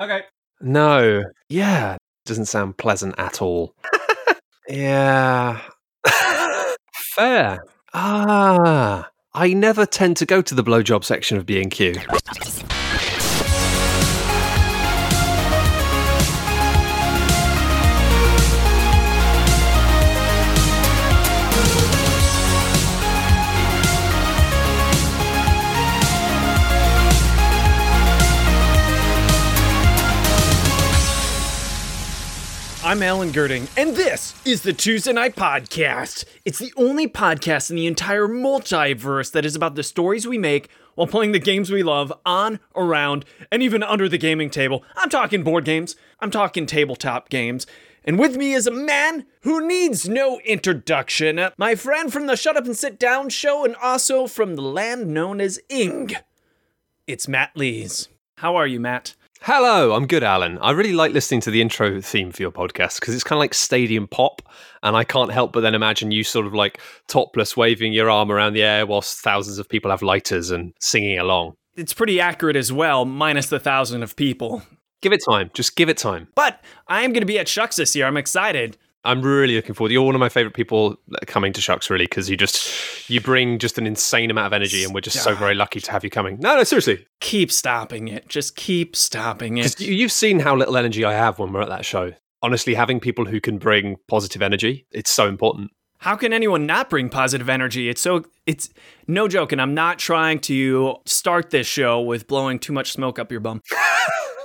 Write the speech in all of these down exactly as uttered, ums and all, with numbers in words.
Okay. No. Yeah. Doesn't sound pleasant at all. Yeah. Fair. Ah. I never tend to go to the blowjob section of B and Q. I'm Alan Gerding, and this is the Tuesday Night Podcast. It's the only podcast in the entire multiverse that is about the stories we make while playing the games we love on, around, and even under the gaming table. I'm talking board games. I'm talking tabletop games. And with me is a man who needs no introduction, my friend from the Shut Up and Sit Down show and also from the land known as Ing. It's Matt Lees. How are you, Matt? Hello, I'm good, Alan. I really like listening to the intro theme for your podcast because it's kind of like stadium pop, and I can't help but then imagine you sort of like topless waving your arm around the air whilst thousands of people have lighters and singing along. It's pretty accurate as well, minus the thousand of people. Give it time. Just give it time. But I am going to be at Shucks this year. I'm excited. I'm really looking forward. You're one of my favorite people coming to Shucks, really, because you just you bring just an insane amount of energy, and we're just Stop. so very lucky to have you coming. No, no, seriously. Keep stopping it. Just keep stopping it. You've seen how little energy I have when we're at that show. Honestly, having people who can bring positive energy, it's so important. How can anyone not bring positive energy? It's so it's no joke, and I'm not trying to start this show with blowing too much smoke up your bum.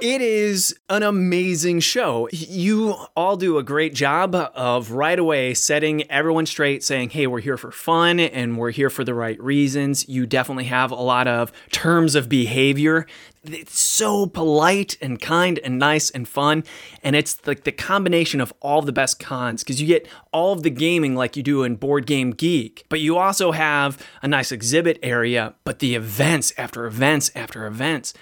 It is an amazing show. You all do a great job of right away setting everyone straight, saying, hey, we're here for fun and we're here for the right reasons. You definitely have a lot of terms of behavior. It's so polite and kind and nice and fun. And it's like the, the combination of all the best cons, because you get all of the gaming like you do in Board Game Geek, but you also have a nice exhibit area, but the events after events after events.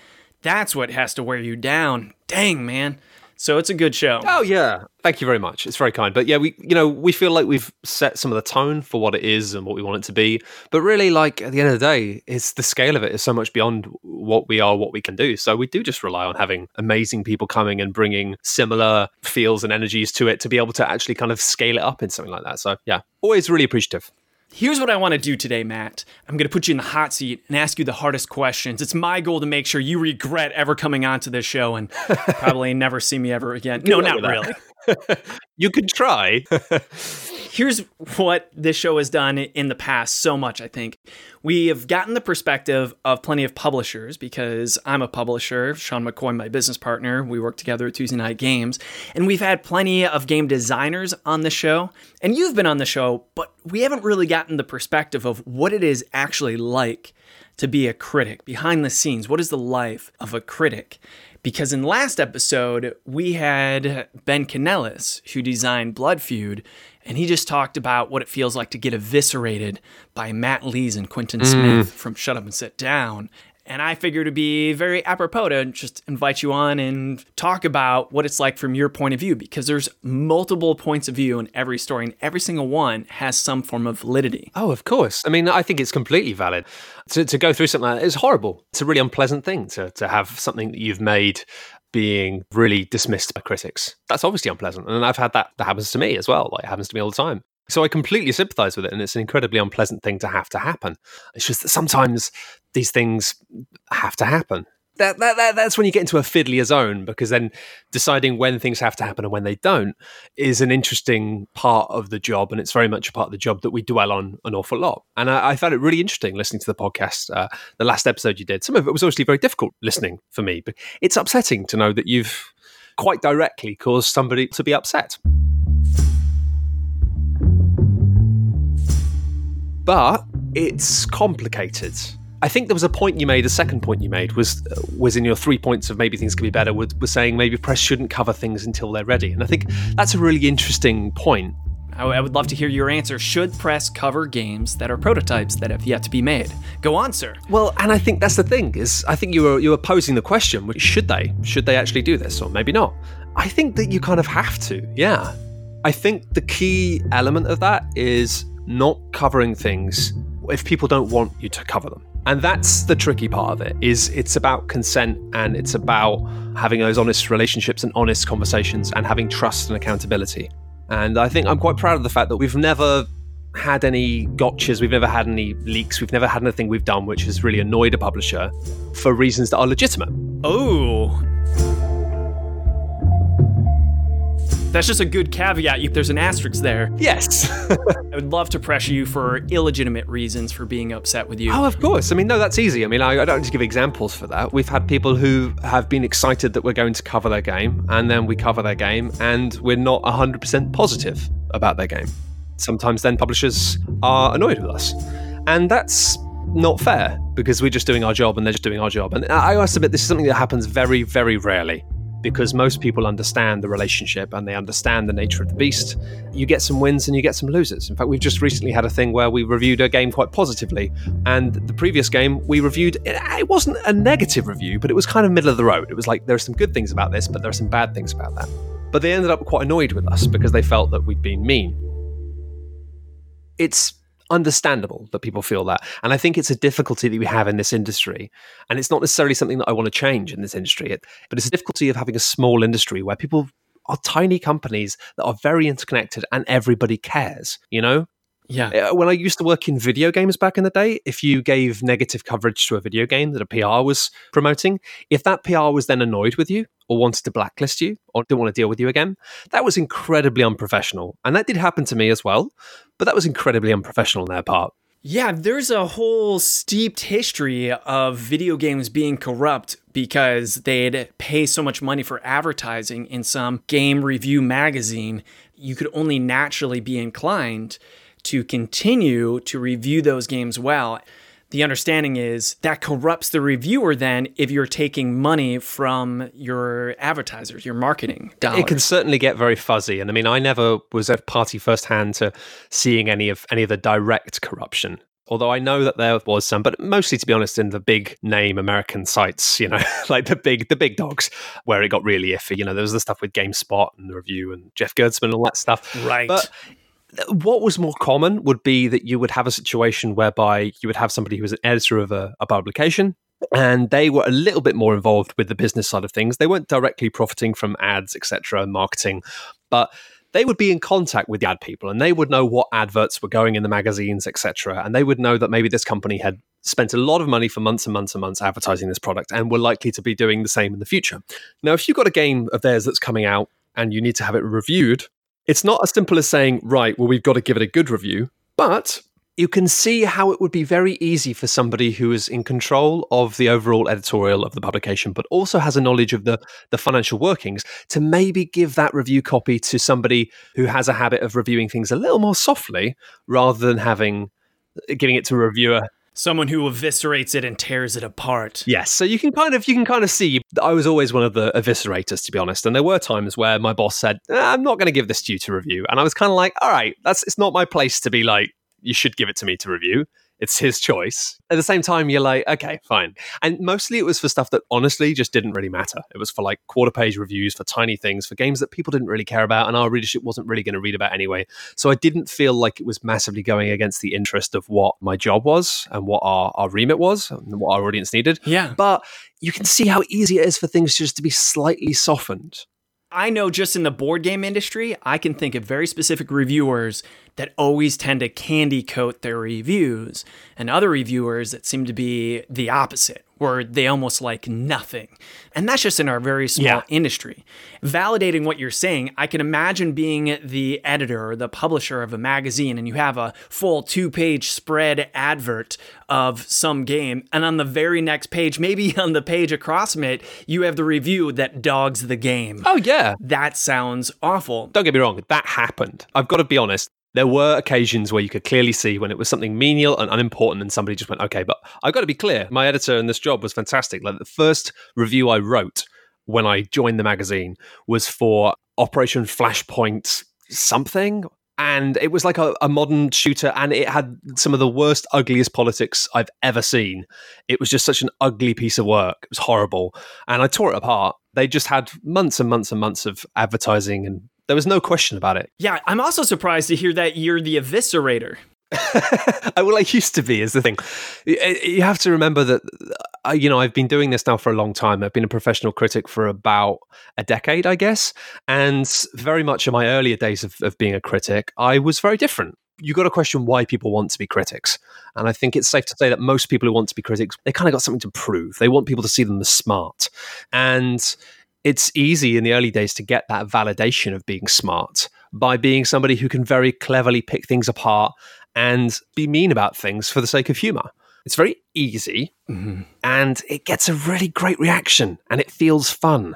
That's what has to wear you down. Dang, man. So it's a good show. Oh, yeah. Thank you very much. It's very kind. But yeah, we you know, we feel like we've set some of the tone for what it is and what we want it to be. But really, like, at the end of the day, it's the scale of it is so much beyond what we are, what we can do. So we do just rely on having amazing people coming and bringing similar feels and energies to it to be able to actually kind of scale it up in something like that. So yeah, always really appreciative. Here's what I want to do today, Matt. I'm going to put you in the hot seat and ask you the hardest questions. It's my goal to make sure you regret ever coming onto this show and probably never see me ever again. No, not really. You could try. Here's what this show has done in the past so much, I think. We have gotten the perspective of plenty of publishers because I'm a publisher, Sean McCoy, my business partner. We work together at Tuesday Night Games, and we've had plenty of game designers on the show, and you've been on the show, but we haven't really gotten the perspective of what it is actually like to be a critic behind the scenes. What is the life of a critic? Because in last episode, we had Ben Kanellis, who designed Blood Feud, and he just talked about what it feels like to get eviscerated by Matt Lees and Quentin mm. Smith from Shut Up and Sit Down. And I figured it'd be very apropos to just invite you on and talk about what it's like from your point of view, because there's multiple points of view in every story, and every single one has some form of validity. Oh, of course. I mean, I think it's completely valid. To, to go through something like that is horrible. It's a really unpleasant thing to, to have something that you've made being really dismissed by critics. That's obviously unpleasant. And I've had that, that happens to me as well. Like, it happens to me all the time. So I completely sympathize with it, and it's an incredibly unpleasant thing to have to happen. It's just that sometimes these things have to happen. That, that, that that's when you get into a fiddlier zone, because then deciding when things have to happen and when they don't is an interesting part of the job, and it's very much a part of the job that we dwell on an awful lot. And I, I found it really interesting listening to the podcast, uh, the last episode you did. Some of it was obviously very difficult listening for me, but it's upsetting to know that you've quite directly caused somebody to be upset. But it's complicated. I think there was a point you made, a second point you made was was in your three points of maybe things could be better, was, was saying maybe press shouldn't cover things until they're ready. And I think that's a really interesting point. I, I would love to hear your answer. Should press cover games that are prototypes that have yet to be made? Go on, sir. Well, and I think that's the thing, is I think you were, you were posing the question, which, should they? Should they actually do this or maybe not? I think that you kind of have to, yeah. I think the key element of that is not covering things if people don't want you to cover them. And that's the tricky part of it, is it's about consent and it's about having those honest relationships and honest conversations and having trust and accountability. And I think I'm quite proud of the fact that we've never had any gotchas, we've never had any leaks, we've never had anything we've done which has really annoyed a publisher for reasons that are legitimate. Oh. That's just a good caveat. You, there's an asterisk there. Yes. I would love to pressure you for illegitimate reasons for being upset with you. Oh, of course. I mean, no, that's easy. I mean, I, I don't need to give examples for that. We've had people who have been excited that we're going to cover their game, and then we cover their game, and we're not one hundred percent positive about their game. Sometimes then publishers are annoyed with us. And that's not fair, because we're just doing our job and they're just doing our job. And I must admit, this is something that happens very, very rarely, because most people understand the relationship and they understand the nature of the beast. You get some wins and you get some losers. In fact, we've just recently had a thing where we reviewed a game quite positively, and the previous game we reviewed, it wasn't a negative review, but it was kind of middle of the road. It was like, there are some good things about this, but there are some bad things about that. But they ended up quite annoyed with us because they felt that we'd been mean. It's understandable that people feel that. And I think it's a difficulty that we have in this industry. And it's not necessarily something that I want to change in this industry, it, but it's a difficulty of having a small industry where people are tiny companies that are very interconnected and everybody cares, you know? Yeah. When I used to work in video games back in the day, if you gave negative coverage to a video game that a P R was promoting, if that P R was then annoyed with you or wanted to blacklist you or didn't want to deal with you again, that was incredibly unprofessional. And that did happen to me as well, but that was incredibly unprofessional on their part. Yeah, there's a whole steeped history of video games being corrupt because they'd pay so much money for advertising in some game review magazine. You could only naturally be inclined to continue to review those games well. The understanding is that corrupts the reviewer then if you're taking money from your advertisers, your marketing dollars. It can certainly get very fuzzy. And I mean, I never was a party firsthand to seeing any of any of the direct corruption. Although I know that there was some, but mostly, to be honest, in the big name American sites, you know, like the big the big dogs, where it got really iffy. You know, there was the stuff with GameSpot and the review and Jeff Gertzman and all that stuff. Right. But what was more common would be that you would have a situation whereby you would have somebody who was an editor of a, a publication, and they were a little bit more involved with the business side of things. They weren't directly profiting from ads, et cetera, marketing, but they would be in contact with the ad people, and they would know what adverts were going in the magazines, et cetera. And they would know that maybe this company had spent a lot of money for months and months and months advertising this product and were likely to be doing the same in the future. Now, if you've got a game of theirs that's coming out and you need to have it reviewed, it's not as simple as saying, right, well, we've got to give it a good review, but you can see how it would be very easy for somebody who is in control of the overall editorial of the publication, but also has a knowledge of the, the financial workings, to maybe give that review copy to somebody who has a habit of reviewing things a little more softly, rather than having giving it to a reviewer. Someone who eviscerates it and tears it apart. Yes. So you can kind of you can kind of see I was always one of the eviscerators, to be honest. And there were times where my boss said, eh, I'm not going to give this to you to review. And I was kind of like, all right, that's it's not my place to be like, you should give it to me to review. It's his choice. At the same time, you're like, okay, fine. And mostly it was for stuff that honestly just didn't really matter. It was for like quarter page reviews, for tiny things, for games that people didn't really care about and our readership wasn't really going to read about anyway. So I didn't feel like it was massively going against the interest of what my job was and what our, our remit was and what our audience needed. Yeah. But you can see how easy it is for things just to be slightly softened. I know just in the board game industry, I can think of very specific reviewers that always tend to candy coat their reviews, and other reviewers that seem to be the opposite, where they almost like nothing. And that's just in our very small yeah. industry. Validating what you're saying, I can imagine being the editor or the publisher of a magazine, and you have a full two-page spread advert of some game, and on the very next page, maybe on the page across from it, you have the review that dogs the game. Oh, yeah. That sounds awful. Don't get me wrong, that happened. I've got to be honest. There were occasions where you could clearly see when it was something menial and unimportant and somebody just went, okay, but I've got to be clear. My editor in this job was fantastic. Like the first review I wrote when I joined the magazine was for Operation Flashpoint something. And it was like a, a modern shooter, and it had some of the worst, ugliest politics I've ever seen. It was just such an ugly piece of work. It was horrible. And I tore it apart. They just had months and months and months of advertising, and there was no question about it. Yeah, I'm also surprised to hear that you're the eviscerator. Well, I used to be, is the thing. You have to remember that, you know, I've been doing this now for a long time. I've been a professional critic for about a decade, I guess. And very much in my earlier days of, of being a critic, I was very different. You got to question why people want to be critics. And I think it's safe to say that most people who want to be critics, they kind of got something to prove. They want people to see them as smart. And it's easy in the early days to get that validation of being smart by being somebody who can very cleverly pick things apart and be mean about things for the sake of humor. It's very easy, mm-hmm. and it gets a really great reaction, and it feels fun.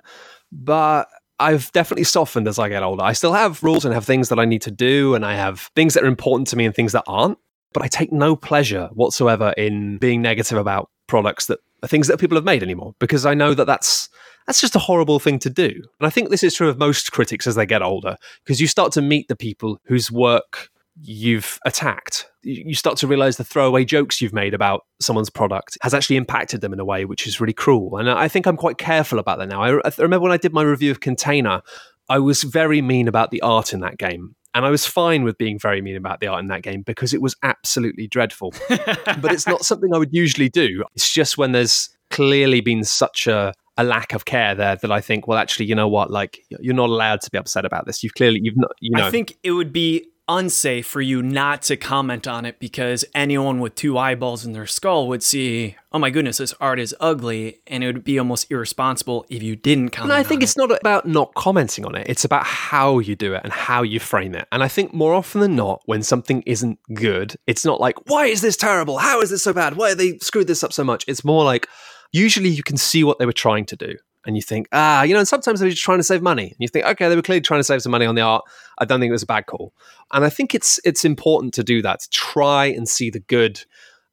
But I've definitely softened as I get older. I still have rules and have things that I need to do, and I have things that are important to me and things that aren't. But I take no pleasure whatsoever in being negative about products that are things that people have made anymore, because I know that that's that's just a horrible thing to do. And I think this is true of most critics as they get older, because you start to meet the people whose work you've attacked. You start to realize the throwaway jokes you've made about someone's product has actually impacted them in a way which is really cruel. And I think I'm quite careful about that now. I, I remember when I did my review of Container, I was very mean about the art in that game. And I was fine with being very mean about the art in that game because it was absolutely dreadful. But it's not something I would usually do. It's just when there's clearly been such a a lack of care there that I think, well, actually, you know what? Like, you're not allowed to be upset about this. You've clearly, you've not, you know. I think it would be unsafe for you not to comment on it because anyone with two eyeballs in their skull would see, oh my goodness, this art is ugly, and it would be almost irresponsible if you didn't comment on it. And I think it's not about not commenting on it. It's about how you do it and how you frame it. And I think more often than not, when something isn't good, it's not like, why is this terrible? How is this so bad? Why are they screwed this up so much? It's more like, usually you can see what they were trying to do. And you think, ah, you know, and sometimes they were just trying to save money. And you think, okay, they were clearly trying to save some money on the art. I don't think it was a bad call. And I think it's it's important to do that, to try and see the good.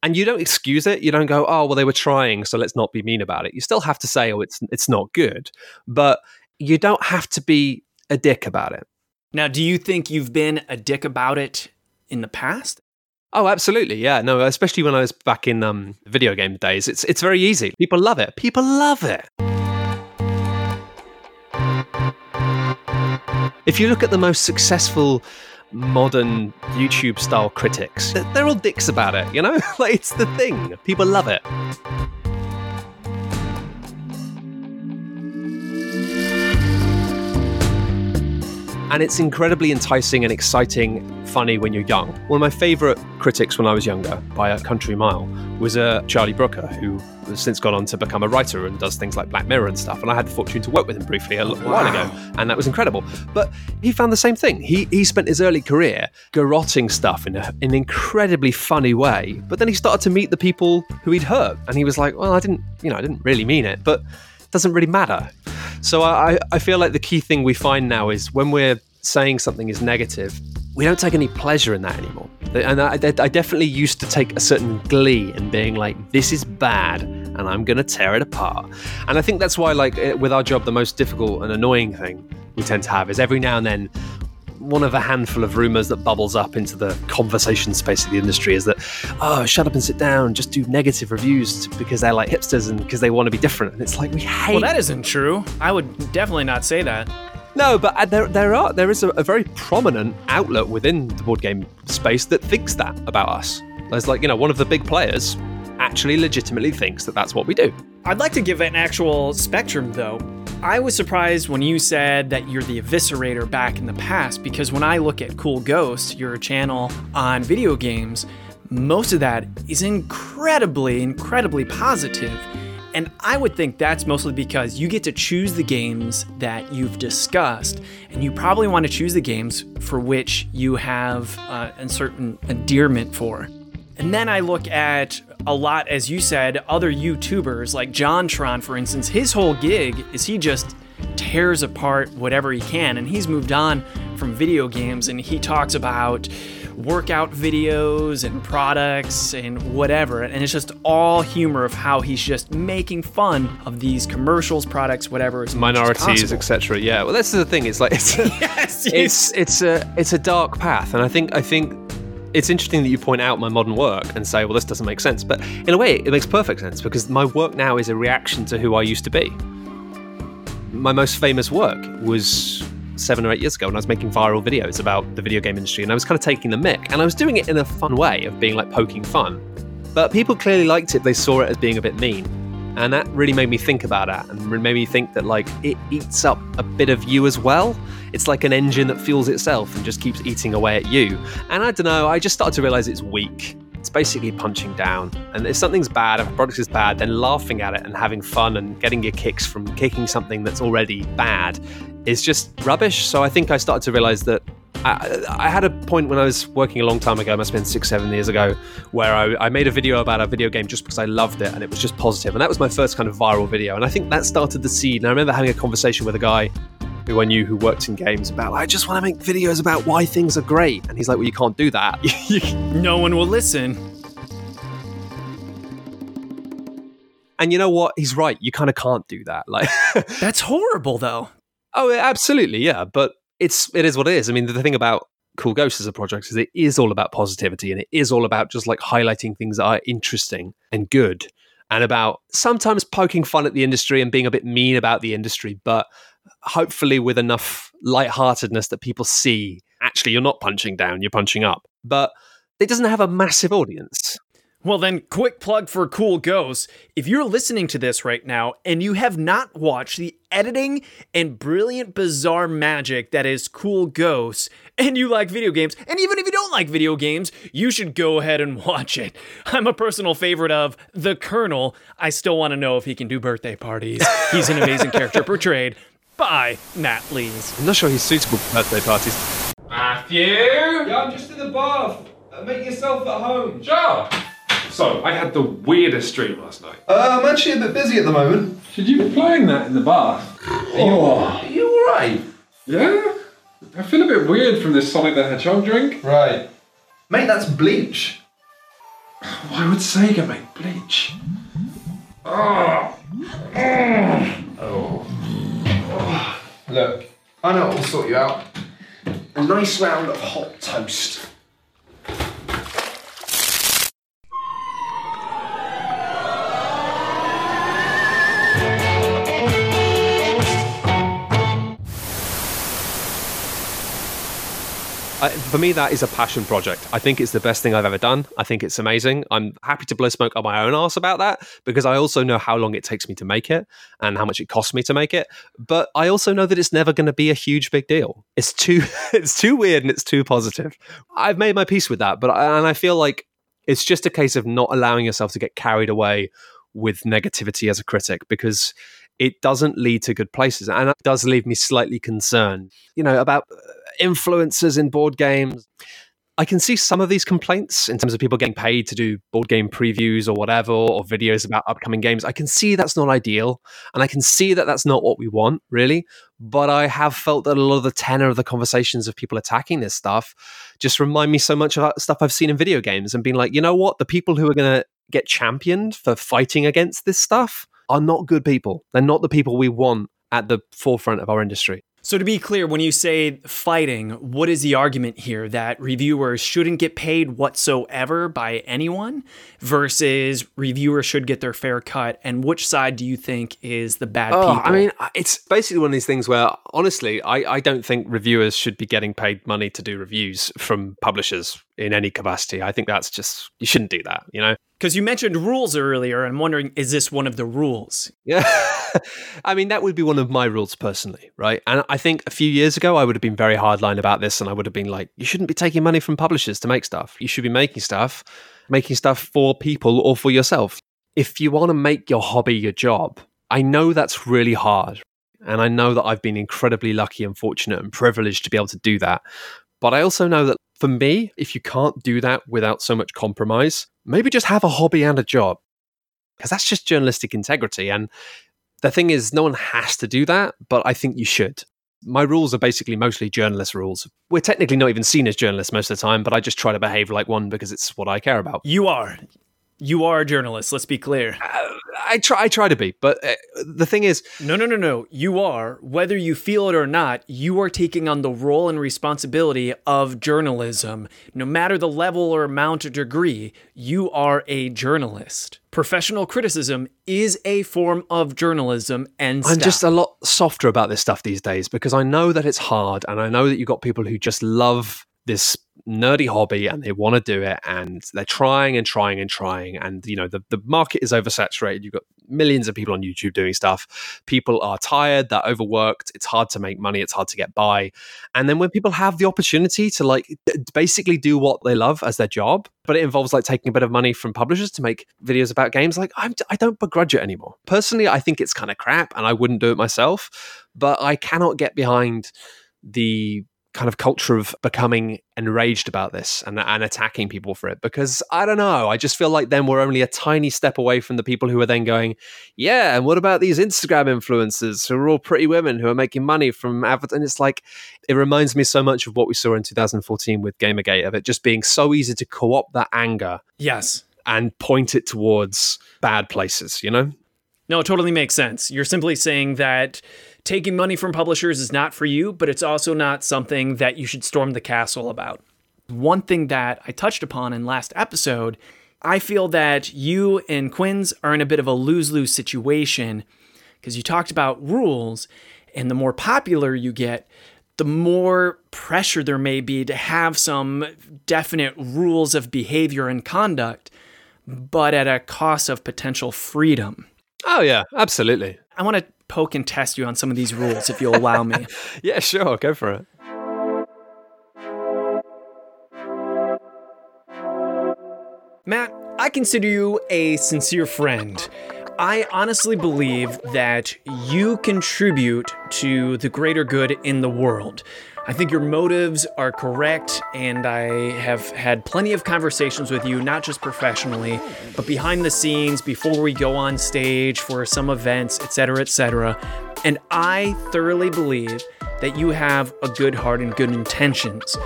And you don't excuse it. You don't go, oh, well, they were trying, so let's not be mean about it. You still have to say, oh, it's it's not good. But you don't have to be a dick about it. Now, do you think you've been a dick about it in the past? Oh, absolutely. Yeah. No, especially when I was back in um, video game days. It's, it's very easy. People love it. People love it. If you look at the most successful modern YouTube-style critics, they're all dicks about it, you know? Like, it's the thing. People love it. And it's incredibly enticing and exciting, funny when you're young. One of my favourite critics when I was younger, by a country mile, was uh, Charlie Brooker, who has since gone on to become a writer and does things like Black Mirror and stuff. And I had the fortune to work with him briefly a little while ago, and that was incredible. But he found the same thing. He he spent his early career garroting stuff in, a, in an incredibly funny way. But then he started to meet the people who he'd hurt, and he was like, well, I didn't, you know, I didn't really mean it, but it doesn't really matter. So I, I feel like the key thing we find now is when we're saying something is negative, we don't take any pleasure in that anymore. And I, I definitely used to take a certain glee in being like, this is bad and I'm going to tear it apart. And I think that's why, like, with our job, the most difficult and annoying thing we tend to have is every now and then one of a handful of rumors that bubbles up into the conversation space of the industry is that, oh, Shut Up and Sit Down, just do negative reviews because they're like hipsters and because they want to be different. And it's like, we hate. Well, that isn't true. I would definitely not say that. No, but there there are there is a, a very prominent outlet within the board game space that thinks that about us. There's like, you know, one of the big players actually legitimately thinks that that's what we do. I'd like to give an actual spectrum, though. I was surprised when you said that you're the eviscerator back in the past, because when I look at Cool Ghosts, your channel on video games, most of that is incredibly, incredibly positive. And I would think that's mostly because you get to choose the games that you've discussed, and you probably want to choose the games for which you have uh, a certain endearment for. And then I look at a lot, as you said, other YouTubers like JonTron, for instance. His whole gig is he just tears apart whatever he can, and he's moved on from video games, and he talks about workout videos and products and whatever, and it's just all humor of how he's just making fun of these commercials, products, whatever, as minorities, etc. Yeah, well, that's the thing. It's like it's a, yes, it's it's a it's a dark path, and I think I think it's interesting that you point out my modern work and say, well, this doesn't make sense. But in a way, it makes perfect sense, because my work now is a reaction to who I used to be. My most famous work was seven or eight years ago when I was making viral videos about the video game industry, and I was kind of taking the mick, and I was doing it in a fun way of being like poking fun. But people clearly liked it. They saw it as being a bit mean. And that really made me think about that, and made me think that like it eats up a bit of you as well. It's like an engine that fuels itself and just keeps eating away at you. And I don't know, I just started to realize it's weak. It's basically punching down. And if something's bad, if a product is bad, then laughing at it and having fun and getting your kicks from kicking something that's already bad is just rubbish. So I think I started to realize that I, I had a point when I was working a long time ago, must have been six, seven years ago, where I, I made a video about a video game just because I loved it and it was just positive. And that was my first kind of viral video. And I think that started the seed. And I remember having a conversation with a guy who I knew who worked in games about, I just want to make videos about why things are great. And he's like, well, you can't do that. No one will listen. And you know what? He's right. You kind of can't do that. Like that's horrible, though. Oh, absolutely. Yeah. But It's it is what it is. I mean, the thing about Cool Ghosts as a project is it is all about positivity, and it is all about just like highlighting things that are interesting and good, and about sometimes poking fun at the industry and being a bit mean about the industry, but hopefully with enough lightheartedness that people see actually you're not punching down, you're punching up. But it doesn't have a massive audience. Well then, quick plug for Cool Ghosts. If you're listening to this right now and you have not watched the editing and brilliant, bizarre magic that is Cool Ghosts, and you like video games, and even if you don't like video games, you should go ahead and watch it. I'm a personal favorite of the Colonel. I still want to know if he can do birthday parties. He's an amazing character portrayed by Matt Lees. I'm not sure he's suitable for birthday parties. Matthew? Yeah, I'm just in the bath. Make yourself at home. Sure. So, I had the weirdest dream last night. Uh, I'm actually a bit busy at the moment. Should you be playing that in the bath? Oh. Are you, you alright? Yeah. I feel a bit weird from this Sonic the Hedgehog drink. Right. Mate, that's bleach. Why would Sega make bleach? Oh. Oh. Oh. Look, I know what will sort you out. A nice round of hot toast. Uh, for me, that is a passion project. I think it's the best thing I've ever done. I think it's amazing. I'm happy to blow smoke on my own arse about that because I also know how long it takes me to make it and how much it costs me to make it. But I also know that it's never going to be a huge big deal. It's too, it's too weird and it's too positive. I've made my peace with that, but I, and I feel like it's just a case of not allowing yourself to get carried away with negativity as a critic, because it doesn't lead to good places, and it does leave me slightly concerned, you know, about influencers in board games. I can see some of these complaints in terms of people getting paid to do board game previews or whatever, or videos about upcoming games. I can see that's not ideal, and I can see that that's not what we want, really. But I have felt that a lot of the tenor of the conversations of people attacking this stuff just remind me so much of stuff I've seen in video games and being like, you know what? The people who are going to get championed for fighting against this stuff are not good people. They're not the people we want at the forefront of our industry. So to be clear, when you say fighting, what is the argument here? That reviewers shouldn't get paid whatsoever by anyone versus reviewers should get their fair cut? And which side do you think is the bad oh, people? I mean, it's basically one of these things where, honestly, I, I don't think reviewers should be getting paid money to do reviews from publishers in any capacity. I think that's just, you shouldn't do that, you know? Because you mentioned rules earlier. I'm wondering, is this one of the rules? Yeah. I mean, that would be one of my rules personally, right? And I think a few years ago, I would have been very hardline about this, and I would have been like, you shouldn't be taking money from publishers to make stuff. You should be making stuff, making stuff for people or for yourself. If you want to make your hobby your job, I know that's really hard. And I know that I've been incredibly lucky and fortunate and privileged to be able to do that. But I also know that for me, if you can't do that without so much compromise, maybe just have a hobby and a job, because that's just journalistic integrity. And the thing is, no one has to do that, but I think you should. My rules are basically mostly journalist rules. We're technically not even seen as journalists most of the time, but I just try to behave like one because it's what I care about. You are. You are a journalist, let's be clear. Uh, I try I try to be, but uh, the thing is... No, no, no, no. You are, whether you feel it or not, you are taking on the role and responsibility of journalism. No matter the level or amount or degree, you are a journalist. Professional criticism is a form of journalism, and I'm just a lot softer about this stuff these days because I know that it's hard, and I know that you've got people who just love this nerdy hobby and they want to do it and they're trying and trying and trying, and you know the, the market is oversaturated. You've got millions of people on YouTube doing stuff. People are tired, they're overworked, it's hard to make money, it's hard to get by. And then when people have the opportunity to like d- basically do what they love as their job, but it involves like taking a bit of money from publishers to make videos about games, like I'm, I don't begrudge it anymore. Personally, I think it's kind of crap and I wouldn't do it myself, but I cannot get behind the kind of culture of becoming enraged about this and, and attacking people for it, because I don't know, I just feel like then we're only a tiny step away from the people who are then going, yeah, and what about these Instagram influencers who are all pretty women who are making money from adverts? And it's like, it reminds me so much of what we saw in two thousand fourteen with Gamergate, of it just being so easy to co-opt that anger, yes, and point it towards bad places, you know? No, it totally makes sense. You're simply saying that taking money from publishers is not for you, but it's also not something that you should storm the castle about. One thing that I touched upon in last episode, I feel that you and Quinns are in a bit of a lose-lose situation because you talked about rules, and the more popular you get, the more pressure there may be to have some definite rules of behavior and conduct, but at a cost of potential freedom. Oh, yeah, absolutely. I want to poke and test you on some of these rules, if you'll allow me. Yeah, sure. Go for it. Matt, I consider you a sincere friend. I honestly believe that you contribute to the greater good in the world. I think your motives are correct, and I have had plenty of conversations with you, not just professionally, but behind the scenes, before we go on stage for some events, et cetera, et cetera. And I thoroughly believe that you have a good heart and good intentions.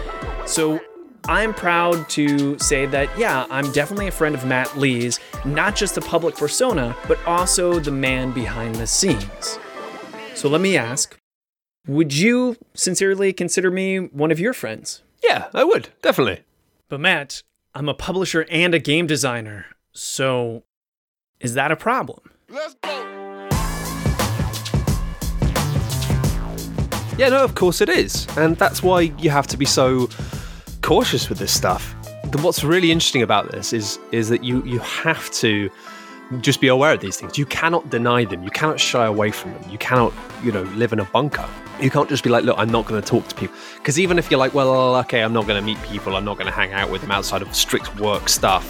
So I'm proud to say that, yeah, I'm definitely a friend of Matt Lees, not just the public persona, but also the man behind the scenes. So let me ask, would you sincerely consider me one of your friends? Yeah, I would, definitely. But Matt, I'm a publisher and a game designer, so is that a problem? Let's go! Yeah, no, of course it is. And that's why you have to be so cautious with this stuff. What's really interesting about this is, is that you, you have to just be aware of these things. You cannot deny them. You cannot shy away from them. You cannot, you know, live in a bunker. You can't just be like, look, I'm not going to talk to people. Because even if you're like, well, okay, I'm not going to meet people, I'm not going to hang out with them outside of strict work stuff.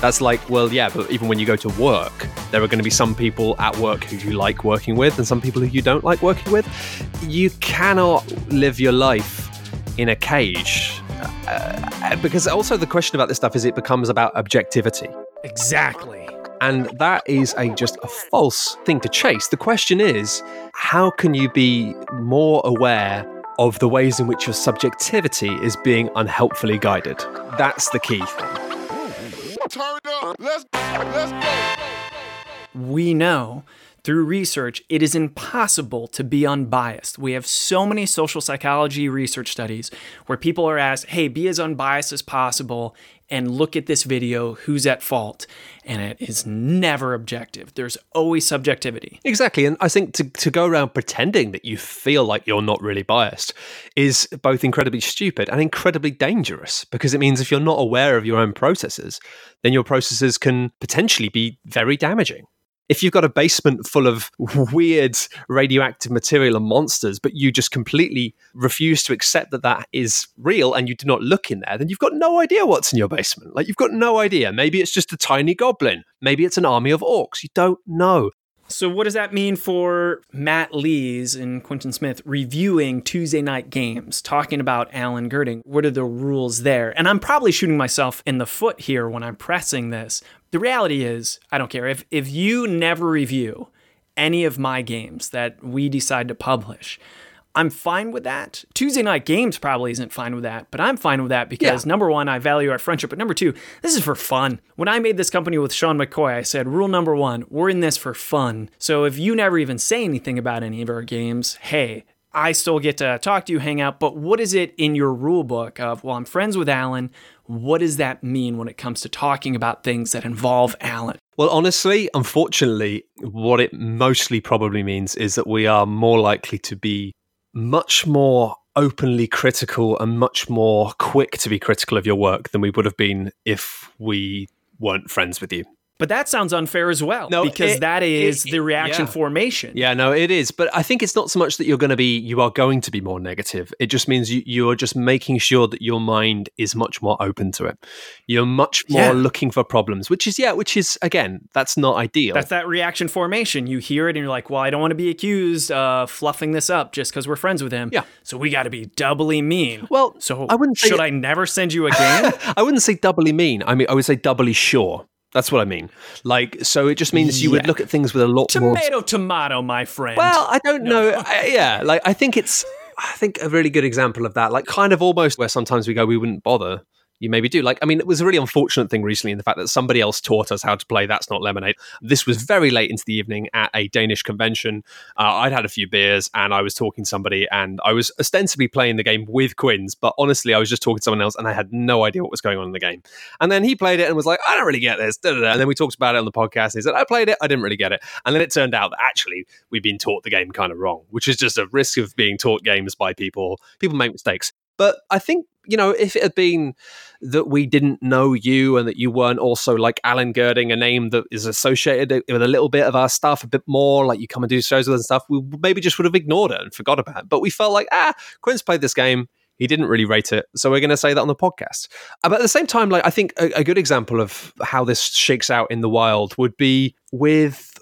That's like, well, yeah, but even when you go to work, there are going to be some people at work who you like working with and some people who you don't like working with. You cannot live your life in a cage. Uh, because also the question about this stuff is it becomes about objectivity. Exactly. And that is a just a false thing to chase. The question is, how can you be more aware of the ways in which your subjectivity is being unhelpfully guided? That's the key thing. Turn it up. Let's go. Let's go. We know through research, it is impossible to be unbiased. We have so many social psychology research studies where people are asked, hey, be as unbiased as possible and look at this video, who's at fault? And it is never objective. There's always subjectivity. Exactly. And I think to, to go around pretending that you feel like you're not really biased is both incredibly stupid and incredibly dangerous, because it means if you're not aware of your own processes, then your processes can potentially be very damaging. If you've got a basement full of weird radioactive material and monsters, but you just completely refuse to accept that that is real and you do not look in there, then you've got no idea what's in your basement. Like, you've got no idea. Maybe it's just a tiny goblin. Maybe it's an army of orcs. You don't know. So what does that mean for Matt Lees and Quentin Smith reviewing Tuesday Night Games, talking about Alan Gerding? What are the rules there? And I'm probably shooting myself in the foot here when I'm pressing this. The reality is, I don't care. If if you never review any of my games that we decide to publish, I'm fine with that. Tuesday Night Games probably isn't fine with that, but I'm fine with that because yeah. number one, I value our friendship, but number two, this is for fun. When I made this company with Sean McCoy, I said, rule number one, we're in this for fun. So if you never even say anything about any of our games, hey, I still get to talk to you, hang out, but what is it in your rule book of, well, I'm friends with Alan, what does that mean when it comes to talking about things that involve Alan? Well, honestly, unfortunately, what it mostly probably means is that we are more likely to be much more openly critical and much more quick to be critical of your work than we would have been if we weren't friends with you. But that sounds unfair as well, no, because it, that is it, it, the reaction yeah. formation. Yeah, no, it is. But I think it's not so much that you're going to be, you are going to be more negative. It just means you, you are just making sure that your mind is much more open to it. You're much more yeah. looking for problems, which is, yeah, which is, again, that's not ideal. That's that reaction formation. You hear it and you're like, well, I don't want to be accused of fluffing this up just because we're friends with him. Yeah. So we got to be doubly mean. Well, so I wouldn't say, should I never send you a game? I wouldn't say doubly mean. I mean, I would say doubly sure. That's what I mean. Like, so it just means you yeah. would look at things with a lot tomato, more... Tomato, tomato, my friend. Well, I don't no. know. I, yeah, like, I think it's... I think a really good example of that, like, kind of almost where sometimes we go, we wouldn't bother. You maybe do. Like, I mean, it was a really unfortunate thing recently in the fact that somebody else taught us how to play That's Not Lemonade. This was very late into the evening at a Danish convention. Uh, I'd had a few beers and I was talking to somebody and I was ostensibly playing the game with Quinns, but honestly, I was just talking to someone else and I had no idea what was going on in the game. And then he played it and was like, I don't really get this. Da, da, da. And then we talked about it on the podcast. And he said, I played it. I didn't really get it. And then it turned out that actually we'd been taught the game kind of wrong, which is just a risk of being taught games by people. People make mistakes. But I think, you know, if it had been that we didn't know you and that you weren't also like Alan Gerding, a name that is associated with a little bit of our stuff, a bit more, like you come and do shows with us and stuff, we maybe just would have ignored it and forgot about it. But we felt like, ah, Quinn's played this game. He didn't really rate it. So we're going to say that on the podcast. But at the same time, like I think a, a good example of how this shakes out in the wild would be with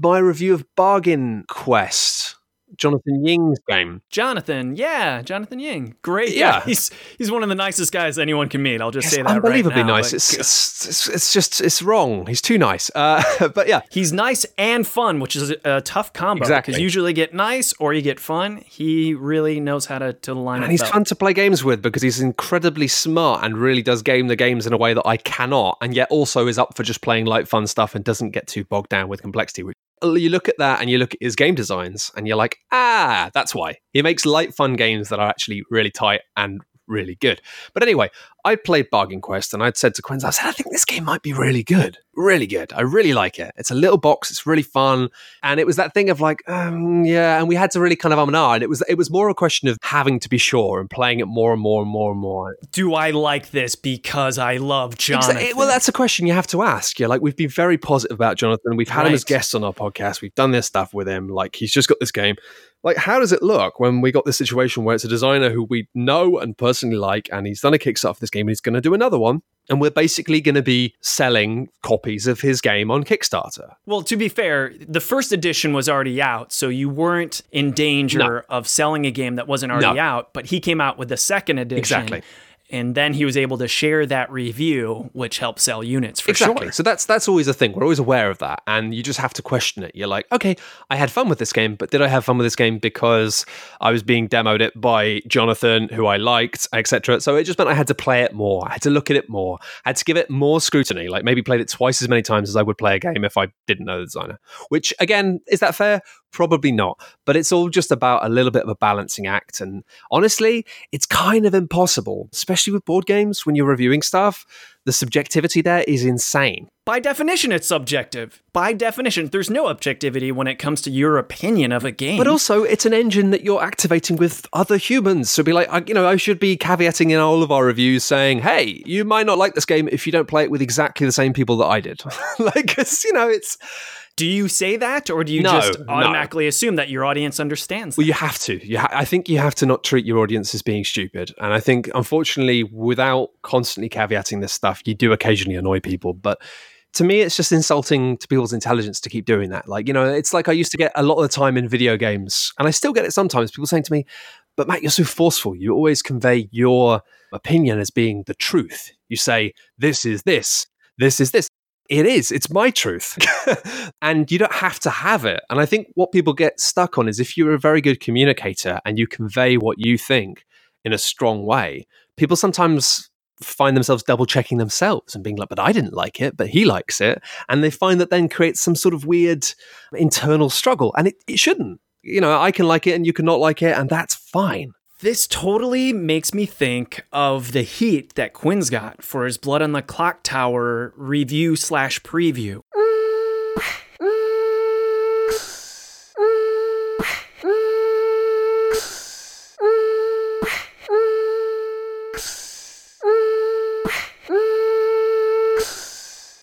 my review of Bargain Quest. Jonathan Ying's game. Jonathan, yeah, Jonathan Ying. Great guy. Yeah. He's, he's one of the nicest guys anyone can meet. I'll just it's say that unbelievably right now, nice. It's, it's, it's just, it's wrong. He's too nice. Uh, but yeah. He's nice and fun, which is a, a tough combo. Exactly. Because usually you get nice or you get fun. He really knows how to, to line and up. And he's up. Fun to play games with because he's incredibly smart and really does game the games in a way that I cannot. And yet also is up for just playing light fun stuff and doesn't get too bogged down with complexity. You look at that and you look at his game designs and you're like, ah, that's why. He makes light, fun games that are actually really tight and really good. But anyway, I played Bargain Quest and I'd said to Quinn, I said, I think this game might be really good. Really good. I really like it. It's a little box. It's really fun. And it was that thing of like, um, yeah. And we had to really kind of um and ah. And it was, it was more a question of having to be sure and playing it more and more and more and more. Do I like this because I love Jonathan? Exactly. Well, that's a question you have to ask. You're like, we've been very positive about Jonathan. We've had right. him as guests on our podcast. We've done this stuff with him. Like, he's just got this game. Like, how does it look when we got this situation where it's a designer who we know and personally like, and he's done a Kickstarter for this game, and he's going to do another one? And we're basically going to be selling copies of his game on Kickstarter. Well, to be fair, the first edition was already out, so you weren't in danger no. of selling a game that wasn't already no. out, but he came out with the second edition. Exactly. And then he was able to share that review, which helped sell units for exactly. sure. Exactly. So that's that's always a thing. We're always aware of that. And you just have to question it. You're like, okay, I had fun with this game, but did I have fun with this game because I was being demoed it by Jonathan, who I liked, et cetera. So it just meant I had to play it more. I had to look at it more. I had to give it more scrutiny. Like maybe played it twice as many times as I would play a game if I didn't know the designer. Which, again, is that fair? Probably not. But it's all just about a little bit of a balancing act. And honestly, it's kind of impossible, especially Especially with board games, when you're reviewing stuff, the subjectivity there is insane. By definition, it's subjective. By definition, there's no objectivity when it comes to your opinion of a game. But also, it's an engine that you're activating with other humans. So be like, you know, I should be caveating in all of our reviews saying, hey, you might not like this game if you don't play it with exactly the same people that I did. Like, cause, you know, it's... Do you say that, or do you no, just automatically no. assume that your audience understands that? Well, you have to. You ha- I think you have to not treat your audience as being stupid. And I think, unfortunately, without constantly caveating this stuff, you do occasionally annoy people. But to me, it's just insulting to people's intelligence to keep doing that. Like, you know, it's like I used to get a lot of the time in video games, and I still get it sometimes, people saying to me, but Matt, you're so forceful. You always convey your opinion as being the truth. You say, this is this, this is this. it is. It's my truth. And you don't have to have it. And I think what people get stuck on is if you're a very good communicator and you convey what you think in a strong way, people sometimes find themselves double-checking themselves and being like, but I didn't like it, but he likes it. And they find that then creates some sort of weird internal struggle. And it, it shouldn't. You know, I can like it and you can not like it, and that's fine. This totally makes me think of the heat that Quinn's got for his Blood on the Clock Tower review slash preview.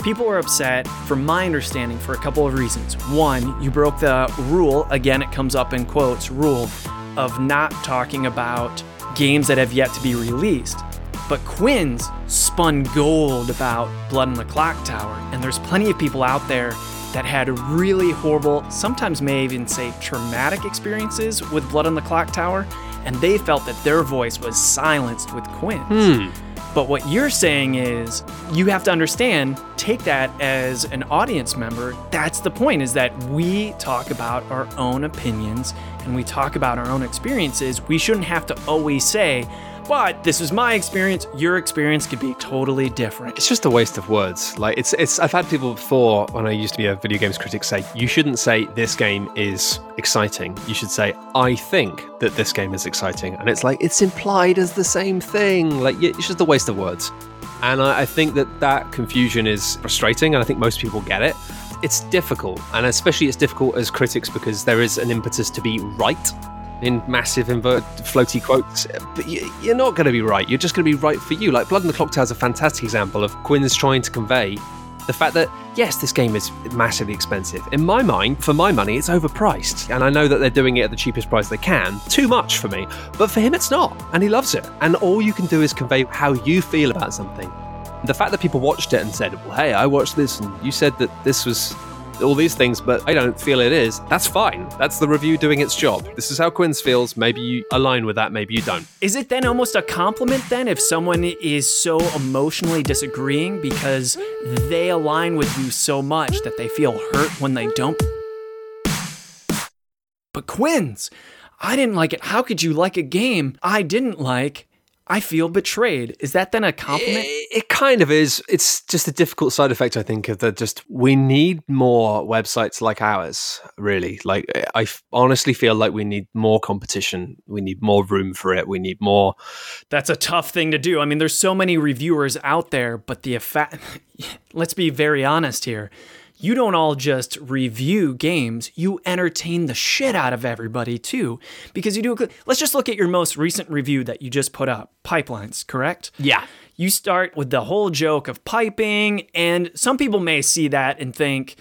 People were upset, from my understanding, for a couple of reasons. One, you broke the rule, again it comes up in quotes, rule, of not talking about games that have yet to be released. But Quinn's spun gold about Blood on the Clock Tower, and there's plenty of people out there that had really horrible, sometimes may even say traumatic experiences with Blood on the Clock Tower, and they felt that their voice was silenced with Quinn's. Hmm. But what you're saying is, you have to understand, take that as an audience member. That's the point, is that we talk about our own opinions and we talk about our own experiences. We shouldn't have to always say, but this is my experience. Your experience could be totally different. It's just a waste of words. Like it's, it's. I've had people before when I used to be a video games critic say, you shouldn't say this game is exciting. You should say, I think that this game is exciting. And it's like, it's implied as the same thing. Like it's just a waste of words. And I, I think that that confusion is frustrating. And I think most people get it. It's difficult. And especially it's difficult as critics because there is an impetus to be right. In massive inverted floaty quotes, but you're not going to be right. You're just going to be right for you. Like Blood on the Clock Tower is a fantastic example of Quinn's trying to convey the fact that, yes, this game is massively expensive. In my mind, for my money, it's overpriced. And I know that they're doing it at the cheapest price they can. Too much for me. But for him, it's not. And he loves it. And all you can do is convey how you feel about something. The fact that people watched it and said, well, hey, I watched this and you said that this was all these things, but I don't feel it is. That's fine. That's the review doing its job. This is how Quinn's feels. Maybe you align with that. Maybe you don't. Is it then almost a compliment then if someone is so emotionally disagreeing because they align with you so much that they feel hurt when they don't? But Quinn's, I didn't like it. How could you like a game I didn't like? I feel betrayed. Is that then a compliment? It, it kind of is. It's just a difficult side effect, I think, of the just, we need more websites like ours, really. Like, I f- honestly feel like we need more competition. We need more room for it. We need more. That's a tough thing to do. I mean, there's so many reviewers out there, but the effect, let's be very honest here. You don't all just review games, you entertain the shit out of everybody too. Because you do, a, let's just look at your most recent review that you just put up, Pipelines, correct? Yeah. You start with the whole joke of piping, and some people may see that and think,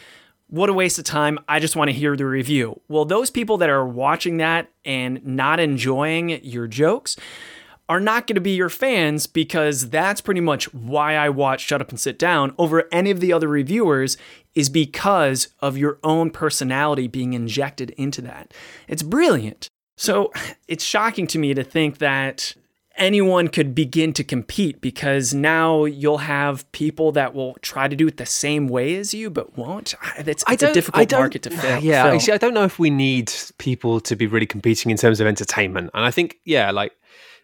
what a waste of time, I just want to hear the review. Well, those people that are watching that and not enjoying your jokes are not going to be your fans, because that's pretty much why I watch Shut Up and Sit Down over any of the other reviewers, is because of your own personality being injected into that. It's brilliant. So it's shocking to me to think that anyone could begin to compete, because now you'll have people that will try to do it the same way as you, but won't. It's, it's a difficult market to fill. Yeah, fill. See, I don't know if we need people to be really competing in terms of entertainment. And I think, yeah, like,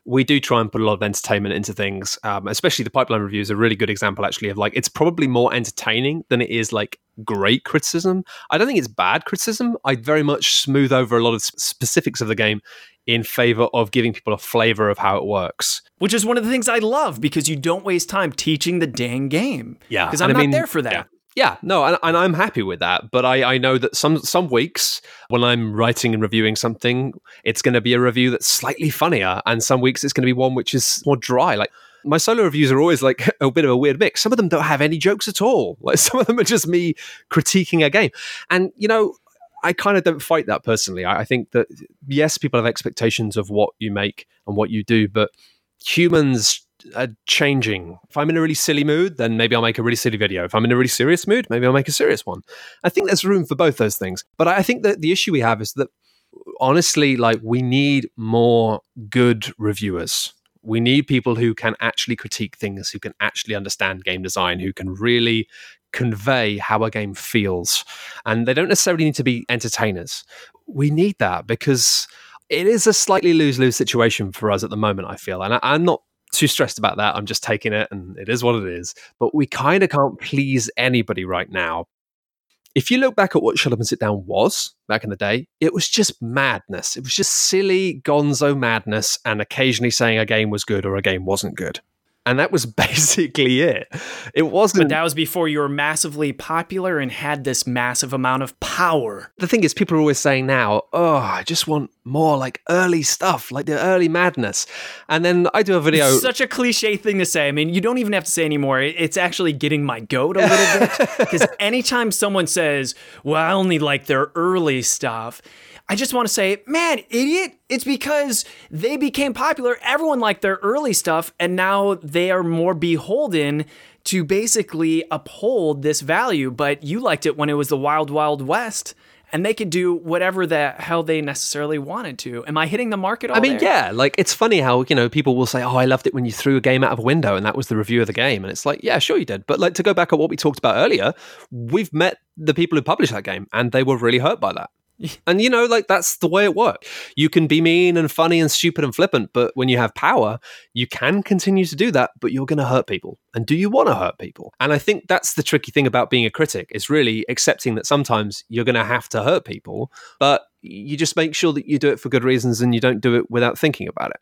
we do try and put a lot of entertainment into things, um, especially the Pipeline review is a really good example, actually, of like, it's probably more entertaining than it is like great criticism. I don't think it's bad criticism. I very much smooth over a lot of specifics of the game in favor of giving people a flavor of how it works. Which is one of the things I love, because you don't waste time teaching the dang game. Yeah. Because I'm not I mean, there for that. Yeah. Yeah, no, and, and I'm happy with that. But I, I know that some some weeks when I'm writing and reviewing something, it's going to be a review that's slightly funnier. And some weeks it's going to be one which is more dry. Like my solo reviews are always like a bit of a weird mix. Some of them don't have any jokes at all. Like some of them are just me critiquing a game. And, you know, I kind of don't fight that personally. I, I think that, yes, people have expectations of what you make and what you do, but humans are changing. If I'm in a really silly mood, then maybe I'll make a really silly video. If I'm in a really serious mood, maybe I'll make a serious one. I think there's room for both those things. But I think that the issue we have is that, honestly, like, we need more good reviewers. We need people who can actually critique things, who can actually understand game design, who can really convey how a game feels. And they don't necessarily need to be entertainers. We need that because it is a slightly lose-lose situation for us at the moment, I feel. And I, I'm not too stressed about that. I'm just taking it and it is what it is. But we kind of can't please anybody right now. If you look back at what Shut Up and Sit Down was back in the day, it was just madness. It was just silly gonzo madness and occasionally saying a game was good or a game wasn't good. And that was basically it. It wasn't. But that was before you were massively popular and had this massive amount of power. The thing is, people are always saying now, oh, I just want more like early stuff, like the early madness. And then I do a video. It's such a cliche thing to say. I mean, you don't even have to say anymore. It's actually getting my goat a little bit. Because anytime someone says, well, I only like their early stuff, I just want to say, man, idiot, it's because they became popular. Everyone liked their early stuff, and now they are more beholden to basically uphold this value. But you liked it when it was the wild, wild west, and they could do whatever the hell they necessarily wanted to. Am I hitting the market all I mean, there? Yeah, like it's funny how, you know, people will say, oh, I loved it when you threw a game out of a window, and that was the review of the game. And it's like, yeah, sure you did. But like to go back at what we talked about earlier, we've met the people who published that game, and they were really hurt by that. And, you know, like that's the way it works. You can be mean and funny and stupid and flippant, but when you have power, you can continue to do that, but you're going to hurt people. And do you want to hurt people? And I think that's the tricky thing about being a critic, is really accepting that sometimes you're going to have to hurt people, but you just make sure that you do it for good reasons and you don't do it without thinking about it.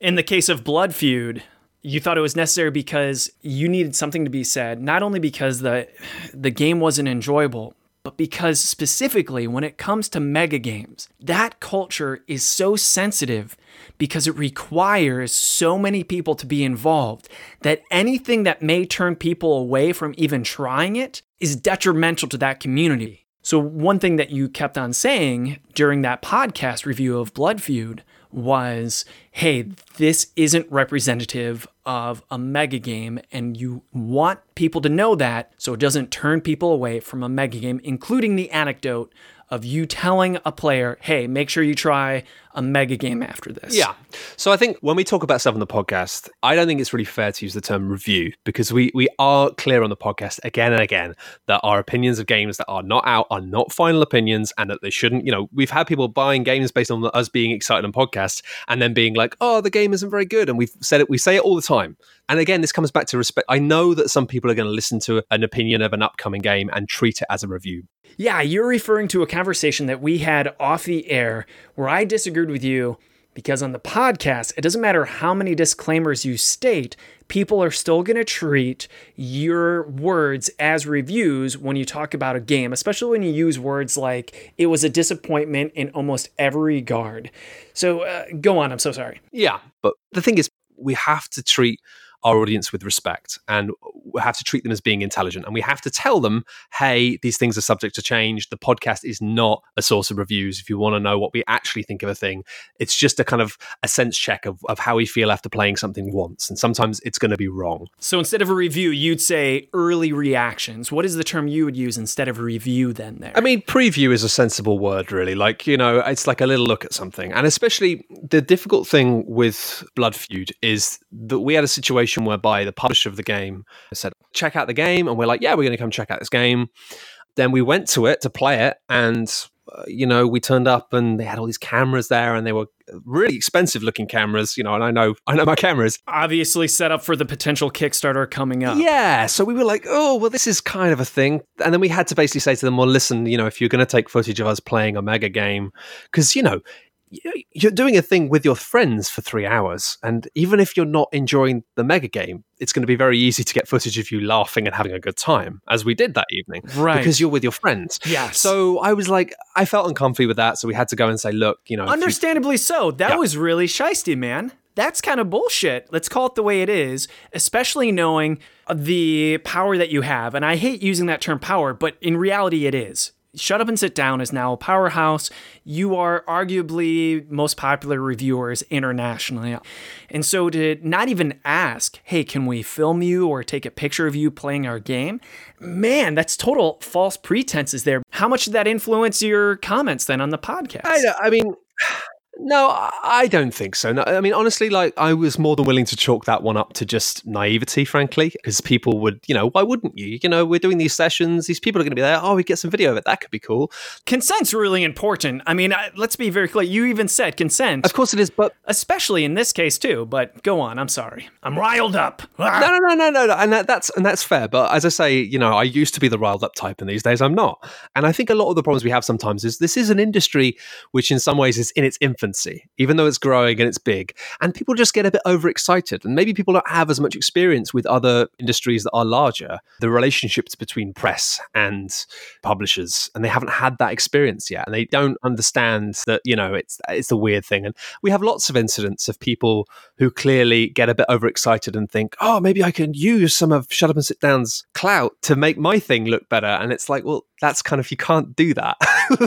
In the case of Blood Feud, you thought it was necessary because you needed something to be said, not only because the the game wasn't enjoyable, but because specifically when it comes to mega games, that culture is so sensitive because it requires so many people to be involved that anything that may turn people away from even trying it is detrimental to that community. So one thing that you kept on saying during that podcast review of Blood Feud was, hey, this isn't representative of a mega game, and you want people to know that so it doesn't turn people away from a mega game, including the anecdote of you telling a player, hey, make sure you try a mega game after this. Yeah. So I think when we talk about stuff on the podcast, I don't think it's really fair to use the term review, because we, we are clear on the podcast again and again that our opinions of games that are not out are not final opinions, and that they shouldn't, you know, we've had people buying games based on us being excited on podcasts and then being like, oh, the game isn't very good. And we've said it, we say it all the time. And again, this comes back to respect. I know that some people are going to listen to an opinion of an upcoming game and treat it as a review. Yeah, you're referring to a conversation that we had off the air where I disagreed with you because on the podcast, it doesn't matter how many disclaimers you state, people are still going to treat your words as reviews when you talk about a game, especially when you use words like it was a disappointment in almost every regard. So uh, go on, I'm so sorry. Yeah, but the thing is, we have to treat our audience with respect, and we have to treat them as being intelligent, and we have to tell them, hey, these things are subject to change. The podcast is not a source of reviews. If you want to know what we actually think of a thing, it's just a kind of a sense check of, of how we feel after playing something once, and sometimes it's going to be wrong. So instead of a review, you'd say early reactions. What is the term you would use instead of review then there? I mean, preview is a sensible word, really. Like, you know, it's like a little look at something. And especially the difficult thing with Blood Feud is that we had a situation whereby the publisher of the game said, check out the game. And we're like, yeah, we're going to come check out this game. Then we went to it to play it. And, uh, you know, we turned up and they had all these cameras there, and they were really expensive looking cameras, you know, and I know, I know my cameras. Obviously set up for the potential Kickstarter coming up. Yeah. So we were like, oh, well, this is kind of a thing. And then we had to basically say to them, well, listen, you know, if you're going to take footage of us playing a mega game, because, you know, you're doing a thing with your friends for three hours. And even if you're not enjoying the mega game, it's going to be very easy to get footage of you laughing and having a good time, as we did that evening. Right. Because you're with your friends. Yeah. So I was like, I felt uncomfy with that. So we had to go and say, look, you know. Understandably you- so. That yeah. was really shiesty, man. That's kind of bullshit. Let's call it the way it is, especially knowing the power that you have. And I hate using that term power, but in reality, it is. Shut Up and Sit Down is now a powerhouse. You are arguably most popular reviewers internationally. And so to not even ask, hey, can we film you or take a picture of you playing our game? Man, that's total false pretenses there. How much did that influence your comments then on the podcast? I, I mean... No, I don't think so. No, I mean, honestly, like, I was more than willing to chalk that one up to just naivety, frankly, because people would, you know, why wouldn't you? You know, we're doing these sessions. These people are going to be there. Oh, we get some video of it. That could be cool. Consent's really important. I mean, I, let's be very clear. You even said consent. Of course it is, but... Especially in this case, too. But go on. I'm sorry. I'm riled up. No, no, no, no, no. no. And that, that's and that's fair. But as I say, you know, I used to be the riled up type, and these days I'm not. And I think a lot of the problems we have sometimes is this is an industry which in some ways is in its infancy. Even though it's growing and it's big, and people just get a bit overexcited, and maybe people don't have as much experience with other industries that are larger, the relationships between press and publishers, and they haven't had that experience yet, and they don't understand that, you know, it's it's a weird thing. And we have lots of incidents of people who clearly get a bit overexcited and think, oh, maybe I can use some of Shut Up and Sit Down's clout to make my thing look better. And it's like, well, that's kind of, you can't do that.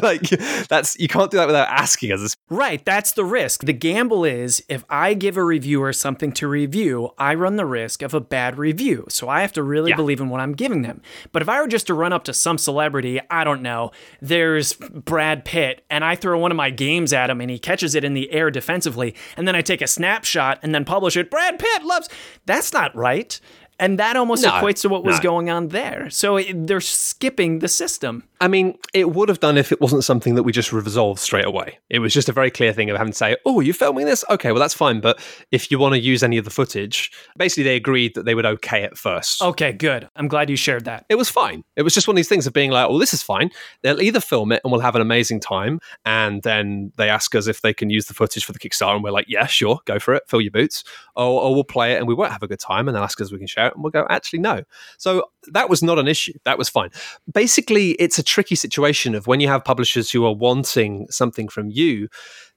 Like, that's, you can't do that without asking us. Right. That's the risk. The gamble is, if I give a reviewer something to review, I run the risk of a bad review. So I have to really yeah. believe in what I'm giving them. But if I were just to run up to some celebrity, I don't know, there's Brad Pitt, and I throw one of my games at him and he catches it in the air defensively, and then I take a snapshot and then publish it, Brad Pitt loves, that's not right. And that almost no, equates to what no. was going on there. So it, they're skipping the system. I mean, it would have done if it wasn't something that we just resolved straight away. It was just a very clear thing of having to say, oh, you're filming this? Okay, well, that's fine. But if you want to use any of the footage, basically they agreed that they would okay it first. Okay, good. I'm glad you shared that. It was fine. It was just one of these things of being like, well, this is fine. They'll either film it and we'll have an amazing time. And then they ask us if they can use the footage for the Kickstarter. And we're like, yeah, sure, go for it. Fill your boots. Or, or we'll play it and we won't have a good time. And they'll ask us if we can share it. And we'll go, actually, no. So that was not an issue. That was fine. Basically, it's a tricky situation of when you have publishers who are wanting something from you,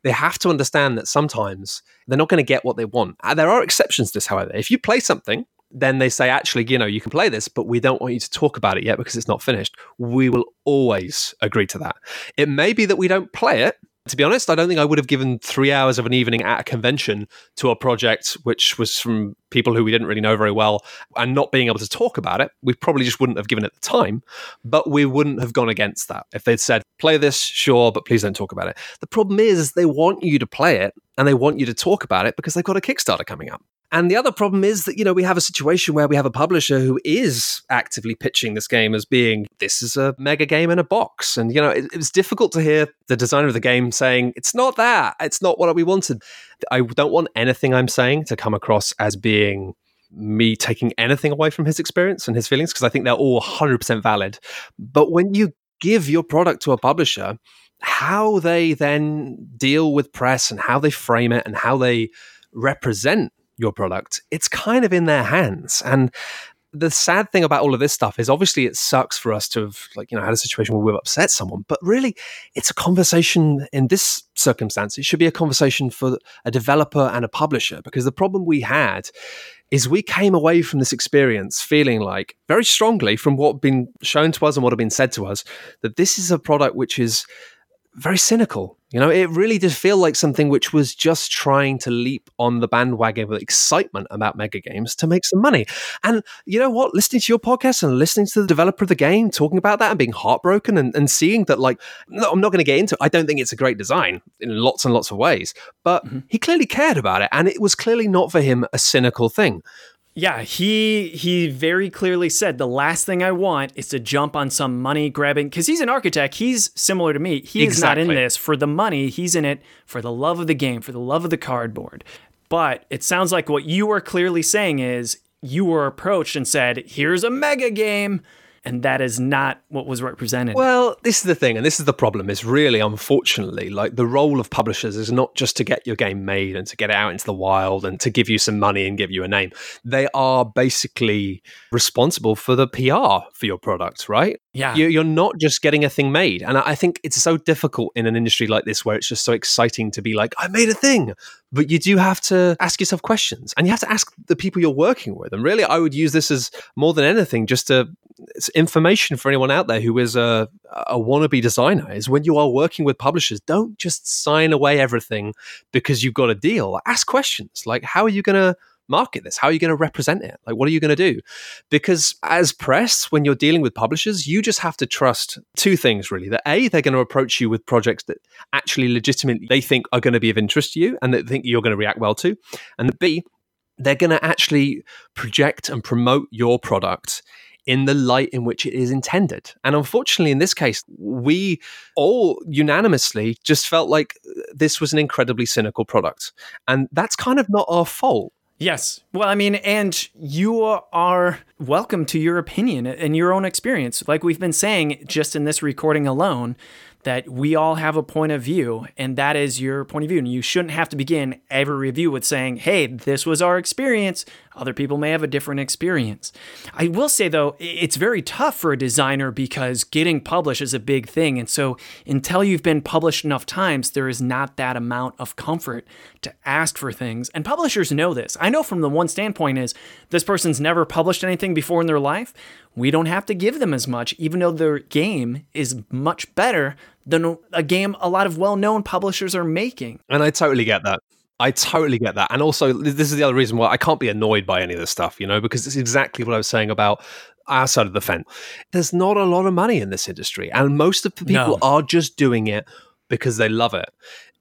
they have to understand that sometimes they're not going to get what they want. There are exceptions to this, however. If you play something, then they say, actually, you know, you can play this, but we don't want you to talk about it yet because it's not finished. We will always agree to that. It may be that we don't play it. To be honest, I don't think I would have given three hours of an evening at a convention to a project which was from people who we didn't really know very well, and not being able to talk about it. We probably just wouldn't have given it the time, but we wouldn't have gone against that. If they'd said, play this, sure, but please don't talk about it. The problem is they want you to play it and they want you to talk about it because they've got a Kickstarter coming up. And the other problem is that, you know, we have a situation where we have a publisher who is actively pitching this game as being, this is a mega game in a box. And, you know, it, it was difficult to hear the designer of the game saying, it's not that, it's not what we wanted. I don't want anything I'm saying to come across as being me taking anything away from his experience and his feelings, because I think they're all one hundred percent valid. But when you give your product to a publisher, how they then deal with press and how they frame it and how they represent your product, it's kind of in their hands. And the sad thing about all of this stuff is, obviously it sucks for us to have, like, you know, had a situation where we've upset someone, but really it's a conversation in this circumstance. It should be a conversation for a developer and a publisher, because the problem we had is we came away from this experience feeling like, very strongly from what had been shown to us and what had been said to us, that this is a product which is very cynical. You know, it really did feel like something which was just trying to leap on the bandwagon with excitement about mega games to make some money. And you know what? Listening to your podcast and listening to the developer of the game talking about that and being heartbroken and, and seeing that, like, no, I'm not going to get into it. I don't think it's a great design in lots and lots of ways, but mm-hmm. he clearly cared about it. And it was clearly not for him a cynical thing. Yeah, he he very clearly said, the last thing I want is to jump on some money grabbing, because he's an architect. He's similar to me. He is exactly. not in this for the money. He's in it for the love of the game, for the love of the cardboard. But it sounds like what you are clearly saying is, you were approached and said, here's a mega game. And that is not what was represented. Well, this is the thing, and this is the problem, is really, unfortunately, like, the role of publishers is not just to get your game made and to get it out into the wild and to give you some money and give you a name. They are basically responsible for the P R for your product, right? Yeah. You're not just getting a thing made. And I think it's so difficult in an industry like this where it's just so exciting to be like, I made a thing. But you do have to ask yourself questions, and you have to ask the people you're working with. And really, I would use this as, more than anything, just to, it's information for anyone out there who is a, a wannabe designer, is when you are working with publishers, don't just sign away everything because you've got a deal. Ask questions like, how are you going to market this? How are you going to represent it? Like, what are you going to do? Because as press, when you're dealing with publishers, you just have to trust two things, really. That A, they're going to approach you with projects that actually legitimately they think are going to be of interest to you and that they think you're going to react well to. And that B, they're going to actually project and promote your product in the light in which it is intended. And unfortunately, in this case, we all unanimously just felt like this was an incredibly cynical product. And that's kind of not our fault. Yes. Well, I mean, and you are welcome to your opinion and your own experience. Like we've been saying just in this recording alone, that we all have a point of view, and that is your point of view. And you shouldn't have to begin every review with saying, hey, this was our experience. Other people may have a different experience. I will say, though, it's very tough for a designer because getting published is a big thing. And so until you've been published enough times, there is not that amount of comfort to ask for things. And publishers know this. I know from the one standpoint is this person's never published anything before in their life. We don't have to give them as much, even though their game is much better than a game a lot of well-known publishers are making. And I totally get that. I totally get that. And also, this is the other reason why I can't be annoyed by any of this stuff, you know, because it's exactly what I was saying about our side of the fence. There's not a lot of money in this industry, and most of the people no. are just doing it because they love it.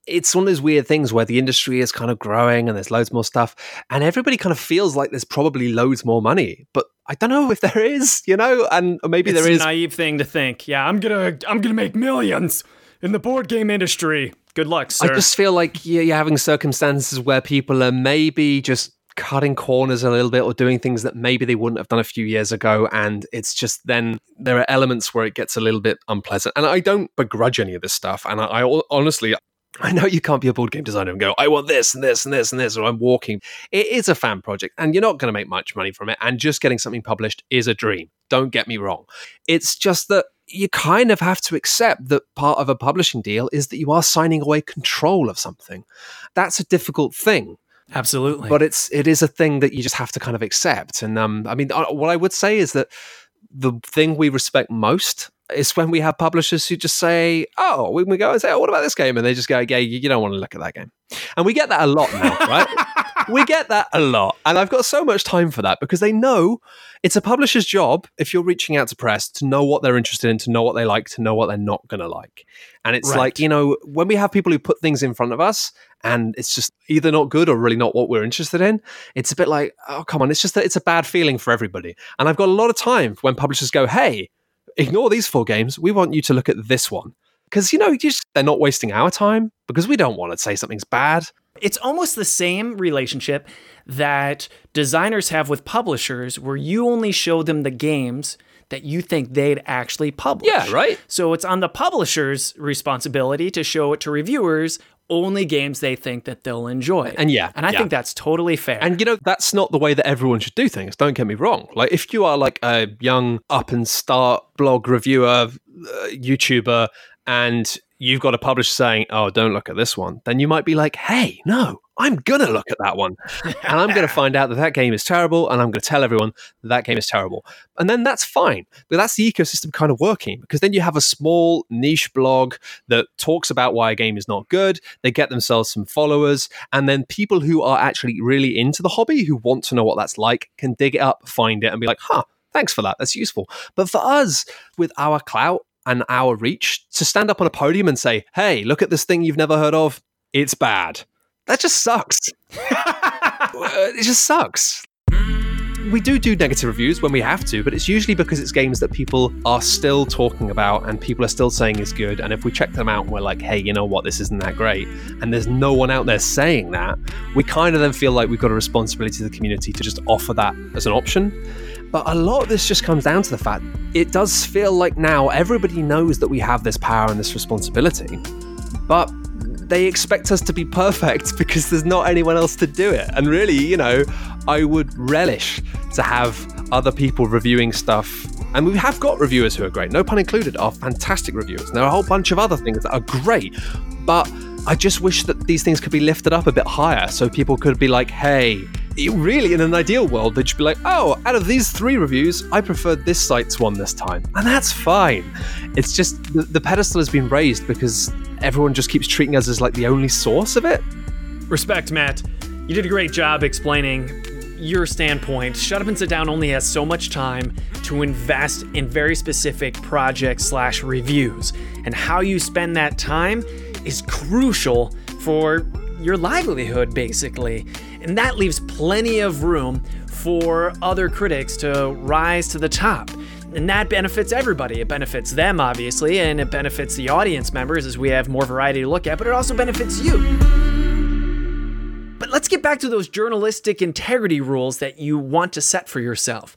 It's one of those weird things where the industry is kind of growing and there's loads more stuff and everybody kind of feels like there's probably loads more money, but I don't know if there is, you know, and maybe it's there is. It's a naive thing to think. Yeah, I'm going to I'm gonna make millions in the board game industry. Good luck, sir. I just feel like you're having circumstances where people are maybe just cutting corners a little bit or doing things that maybe they wouldn't have done a few years ago, and it's just then there are elements where it gets a little bit unpleasant. And I don't begrudge any of this stuff, and I, I honestly... I know you can't be a board game designer and go, I want this and this and this and this, or I'm walking. It is a fan project and you're not going to make much money from it. And just getting something published is a dream. Don't get me wrong. It's just that you kind of have to accept that part of a publishing deal is that you are signing away control of something. That's a difficult thing. Absolutely. But it's, it is a thing that you just have to kind of accept. And um, I mean, what I would say is that the thing we respect most is when we have publishers who just say, oh, when we go and say, oh, what about this game? And they just go, yeah, you don't want to look at that game. And we get that a lot now, right? We get that a lot. And I've got so much time for that because they know it's a publisher's job, if you're reaching out to press, to know what they're interested in, to know what they like, to know what they're not going to like. And it's right. like, you know, when we have people who put things in front of us and it's just either not good or really not what we're interested in, it's a bit like, oh, come on. It's just that it's a bad feeling for everybody. And I've got a lot of time when publishers go, hey, ignore these four games. We want you to look at this one. Because, you know, you just, they're not wasting our time because we don't want to say something's bad. It's almost the same relationship that designers have with publishers where you only show them the games that you think they'd actually publish. Yeah, right. So it's on the publisher's responsibility to show it to reviewers only games they think that they'll enjoy. And yeah. And I yeah. think that's totally fair. And you know, that's not the way that everyone should do things. Don't get me wrong. Like if you are like a young up and start blog reviewer, uh, YouTuber, and you've got a publisher saying, oh, don't look at this one, then you might be like, hey, no, I'm going to look at that one. And I'm going to find out that that game is terrible, and I'm going to tell everyone that that game is terrible. And then that's fine. But that's the ecosystem kind of working, because then you have a small niche blog that talks about why a game is not good. They get themselves some followers. And then people who are actually really into the hobby, who want to know what that's like, can dig it up, find it, and be like, huh, thanks for that. That's useful. But for us, with our clout, an hour reach, to stand up on a podium and say, hey, look at this thing you've never heard of. It's bad. That just sucks. It just sucks. We do do negative reviews when we have to, but it's usually because it's games that people are still talking about and people are still saying is good. And if we check them out and we're like, hey, you know what, this isn't that great, and there's no one out there saying that, we kind of then feel like we've got a responsibility to the community to just offer that as an option. But a lot of this just comes down to the fact it does feel like now everybody knows that we have this power and this responsibility, but they expect us to be perfect because there's not anyone else to do it. And really, you know, I would relish to have other people reviewing stuff. And we have got reviewers who are great. No Pun Included are fantastic reviewers. And there are a whole bunch of other things that are great. But I just wish that these things could be lifted up a bit higher so people could be like, hey, really, in an ideal world, they'd just be like, oh, out of these three reviews, I preferred this site's one this time. And that's fine. It's just the, the pedestal has been raised because everyone just keeps treating us as like the only source of it. Respect, Matt. You did a great job explaining your standpoint, Shut Up and Sit Down only has so much time to invest in very specific projects slash reviews, and how you spend that time is crucial for your livelihood, basically. And that leaves plenty of room for other critics to rise to the top. And that benefits everybody. It benefits them, obviously, and it benefits the audience members as we have more variety to look at, but it also benefits you. But let's get back to those journalistic integrity rules that you want to set for yourself.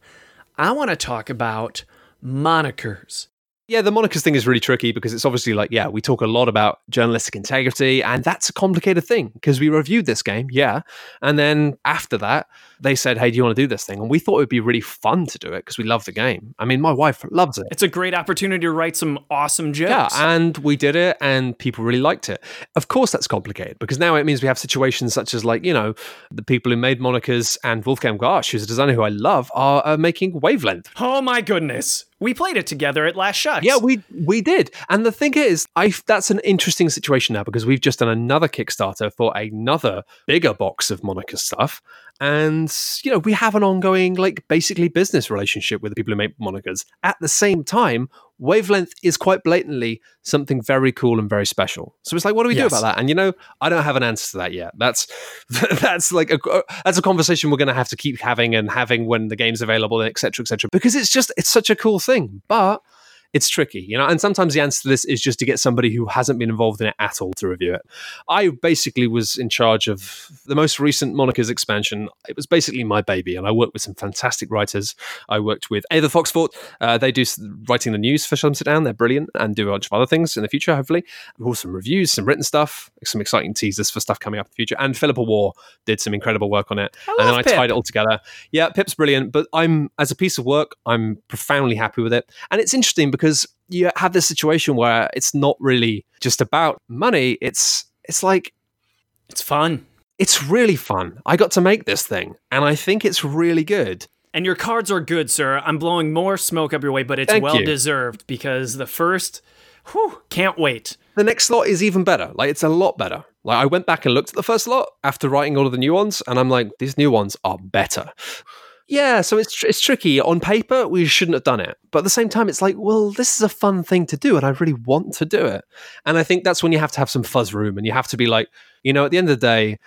I want to talk about monikers. Yeah, the monikers thing is really tricky because it's obviously like, yeah, we talk a lot about journalistic integrity, and that's a complicated thing because we reviewed this game, yeah. And then after that, they said, hey, do you want to do this thing? And we thought it would be really fun to do it because we love the game. I mean, my wife loves it. It's a great opportunity to write some awesome jokes. Yeah, and we did it and people really liked it. Of course, that's complicated because now it means we have situations such as like, you know, the people who made monikers and Wolfgang Garsch, who's a designer who I love, are uh, making Wavelength. Oh my goodness. We played it together at last Shucks. Yeah, we we did. And the thing is, I that's an interesting situation now because we've just done another Kickstarter for another bigger box of Monikers stuff. And, you know, we have an ongoing, like, basically business relationship with the people who make Monikers. At the same time, Wavelength is quite blatantly something very cool and very special. So it's like, what do we yes. do about that? And, you know, I don't have an answer to that yet. That's that's like a that's a conversation we're going to have to keep having and having when the game's available, et cetera, et cetera, because it's just it's such a cool thing. But it's tricky, you know, and sometimes the answer to this is just to get somebody who hasn't been involved in it at all to review it. I basically was in charge of the most recent Monikers expansion. It was basically my baby, and I worked with some fantastic writers. I worked with Eva Foxfort. Uh, they do writing the news for Shut Up and Sit Down. They're brilliant and do a bunch of other things in the future, hopefully. We've also some reviews, some written stuff, some exciting teasers for stuff coming up in the future. And Philippa Waugh did some incredible work on it. I and then I Pip. tied it all together. Yeah, Pip's brilliant, but I'm, as a piece of work, I'm profoundly happy with it. And it's interesting because Because you have this situation where it's not really just about money. It's it's like... It's fun. It's really fun. I got to make this thing, and I think it's really good. And your cards are good, sir. I'm blowing more smoke up your way, but it's Thank well you. deserved because the first... Whew, can't wait. The next lot is even better. Like, it's a lot better. Like, I went back and looked at the first lot after writing all of the new ones, and I'm like, these new ones are better. Yeah, so it's tr- it's tricky. On paper, we shouldn't have done it. But at the same time, it's like, well, this is a fun thing to do, and I really want to do it. And I think that's when you have to have some fuzz room, and you have to be like, you know, at the end of the day,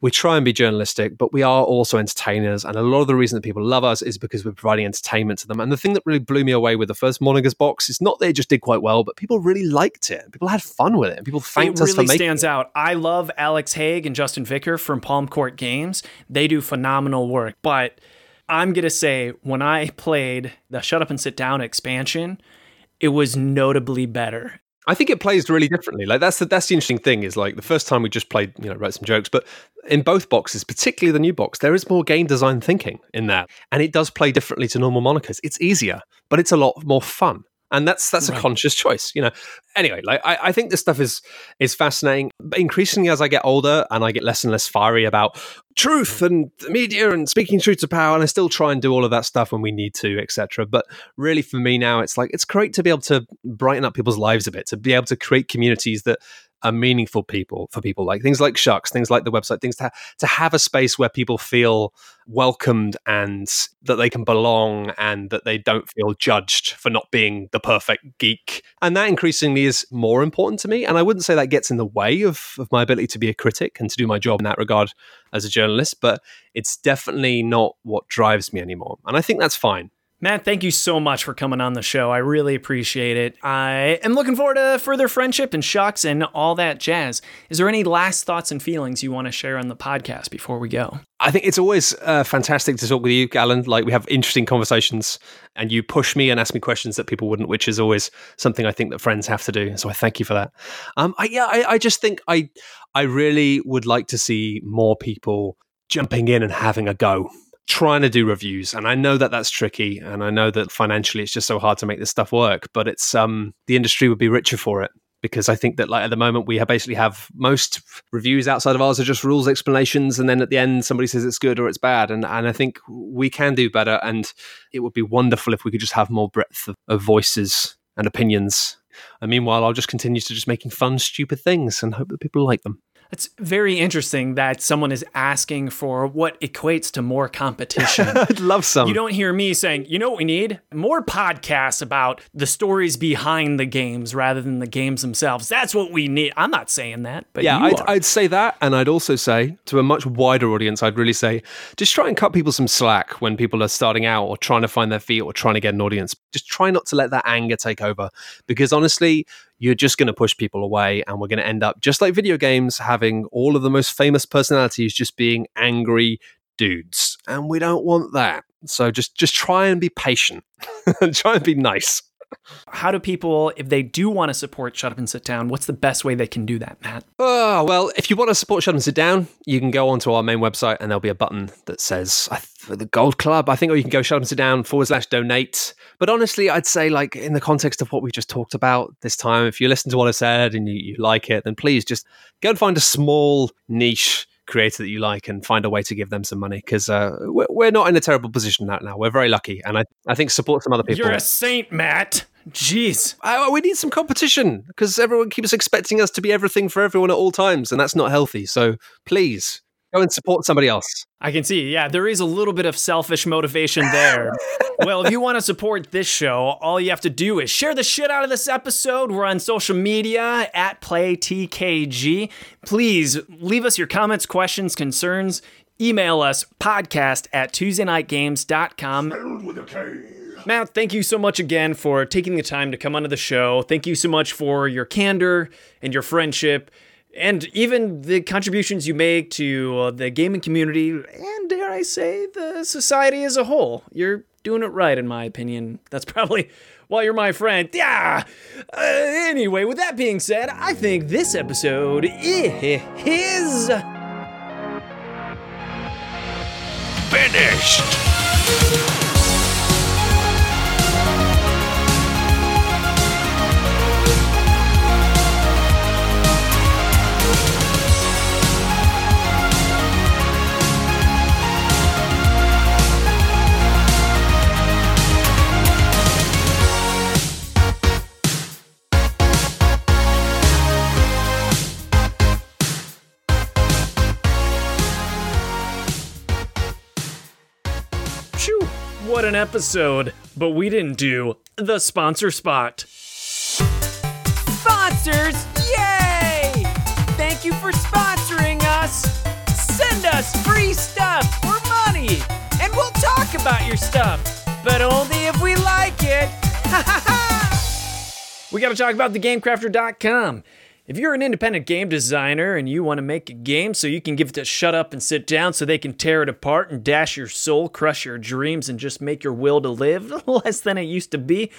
we try and be journalistic, but we are also entertainers. And a lot of the reason that people love us is because we're providing entertainment to them. And the thing that really blew me away with the first Monikers box is not that it just did quite well, but people really liked it. People had fun with it. People thanked us for making it. It really stands out. I love Alex Haig and Justin Vicker from Palm Court Games. They do phenomenal work, but... I'm going to say when I played the Shut Up and Sit Down expansion, it was notably better. I think it plays really differently. Like that's the, that's the interesting thing is like the first time we just played, you know, wrote some jokes, but in both boxes, particularly the new box, there is more game design thinking in that. And it does play differently to normal monikers. It's easier, but it's a lot more fun. And that's that's right. a conscious choice, you know. Anyway, like I, I think this stuff is is fascinating. But increasingly as I get older and I get less and less fiery about truth and the media and speaking truth to power, and I still try and do all of that stuff when we need to, et cetera. But really for me now, it's like it's great to be able to brighten up people's lives a bit, to be able to create communities that are meaningful people for people, like things like Shucks, things like the website, things to, ha- to have a space where people feel welcomed and that they can belong and that they don't feel judged for not being the perfect geek. And that increasingly is more important to me. And I wouldn't say that gets in the way of, of my ability to be a critic and to do my job in that regard as a journalist, but it's definitely not what drives me anymore. And I think that's fine. Matt, thank you so much for coming on the show. I really appreciate it. I am looking forward to further friendship and Shucks and all that jazz. Is there any last thoughts and feelings you want to share on the podcast before we go? I think it's always uh, fantastic to talk with you, Alan. Like, we have interesting conversations and you push me and ask me questions that people wouldn't, which is always something I think that friends have to do. So I thank you for that. Um, I, yeah, I, I just think I, I really would like to see more people jumping in and having a go. Trying to do reviews, and I know that that's tricky, and I know that financially it's just so hard to make this stuff work, but it's um the industry would be richer for it, because I think that like at the moment we have basically have most reviews outside of ours are just rules explanations, and then at the end somebody says it's good or it's bad, and and I think we can do better, and it would be wonderful if we could just have more breadth of, of voices and opinions And meanwhile, I'll just continue to just making fun, stupid things and hope that people like them. It's very interesting that someone is asking for what equates to more competition. I'd love some. You don't hear me saying, you know what we need? More podcasts about the stories behind the games rather than the games themselves. That's what we need. I'm not saying that, but yeah, you I'd, are. I'd say that. And I'd also say to a much wider audience, I'd really say, just try and cut people some slack when people are starting out or trying to find their feet or trying to get an audience. Just try not to let that anger take over, because honestly, you're just going to push people away, and we're going to end up, just like video games, having all of the most famous personalities just being angry dudes. And we don't want that. So just, just try and be patient and try and be nice. How do people, if they do want to support Shut Up and Sit Down, what's the best way they can do that, Matt? Oh, well, if you want to support Shut Up and Sit Down, you can go onto our main website and there'll be a button that says I th- the Gold Club, I think, or you can go Shut Up and Sit Down forward slash donate. But honestly, I'd say, like, in the context of what we just talked about this time, if you listen to what I said and you, you like it, then please just go and find a small niche creator that you like and find a way to give them some money, because uh, we're, we're not in a terrible position right now. We're very lucky, and I, I think support some other people. You're a saint, Matt. Jeez. I, we need some competition, because everyone keeps expecting us to be everything for everyone at all times, and that's not healthy. So please go and support somebody else. I can see. Yeah, there is a little bit of selfish motivation there. Well, if you want to support this show, all you have to do is share the shit out of this episode. We're on social media at Play T K G. Please leave us your comments, questions, concerns. Email us podcast at Tuesday Night Games dot com. With a K. Matt, thank you so much again for taking the time to come onto the show. Thank you so much for your candor and your friendship, and even the contributions you make to uh, the gaming community, and dare I say, the society as a whole. You're doing it right, in my opinion. That's probably why you're my friend. Yeah! Uh, anyway, with that being said, I think this episode is finished! What an episode, but we didn't do the sponsor spot. Sponsors, yay! Thank you for sponsoring us. Send us free stuff or money, and we'll talk about your stuff, but only if we like it. Ha ha ha! We gotta talk about the game crafter dot com. If you're an independent game designer and you want to make a game so you can give it to Shut Up and Sit Down so they can tear it apart and dash your soul, crush your dreams, and just make your will to live less than it used to be,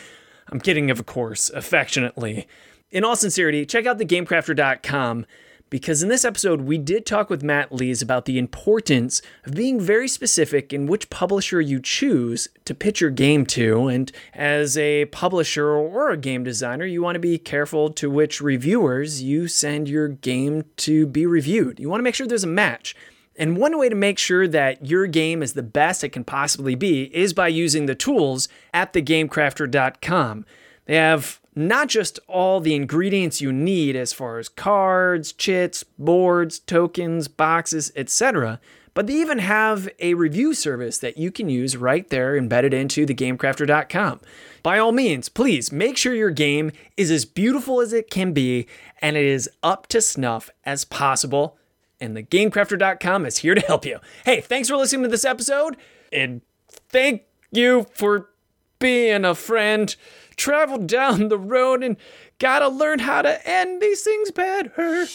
I'm kidding, of course, affectionately. In all sincerity, check out the game crafter dot com, because in this episode, we did talk with Matt Lees about the importance of being very specific in which publisher you choose to pitch your game to. And as a publisher or a game designer, you want to be careful to which reviewers you send your game to be reviewed. You want to make sure there's a match. And one way to make sure that your game is the best it can possibly be is by using the tools at the game crafter dot com. They have not just all the ingredients you need as far as cards, chits, boards, tokens, boxes, et cetera, but they even have a review service that you can use right there embedded into the game crafter dot com. By all means, please make sure your game is as beautiful as it can be and it is up to snuff as possible, and the game crafter dot com is here to help you. Hey, thanks for listening to this episode, and thank you for being a friend. Travel down the road and gotta learn how to end these things better.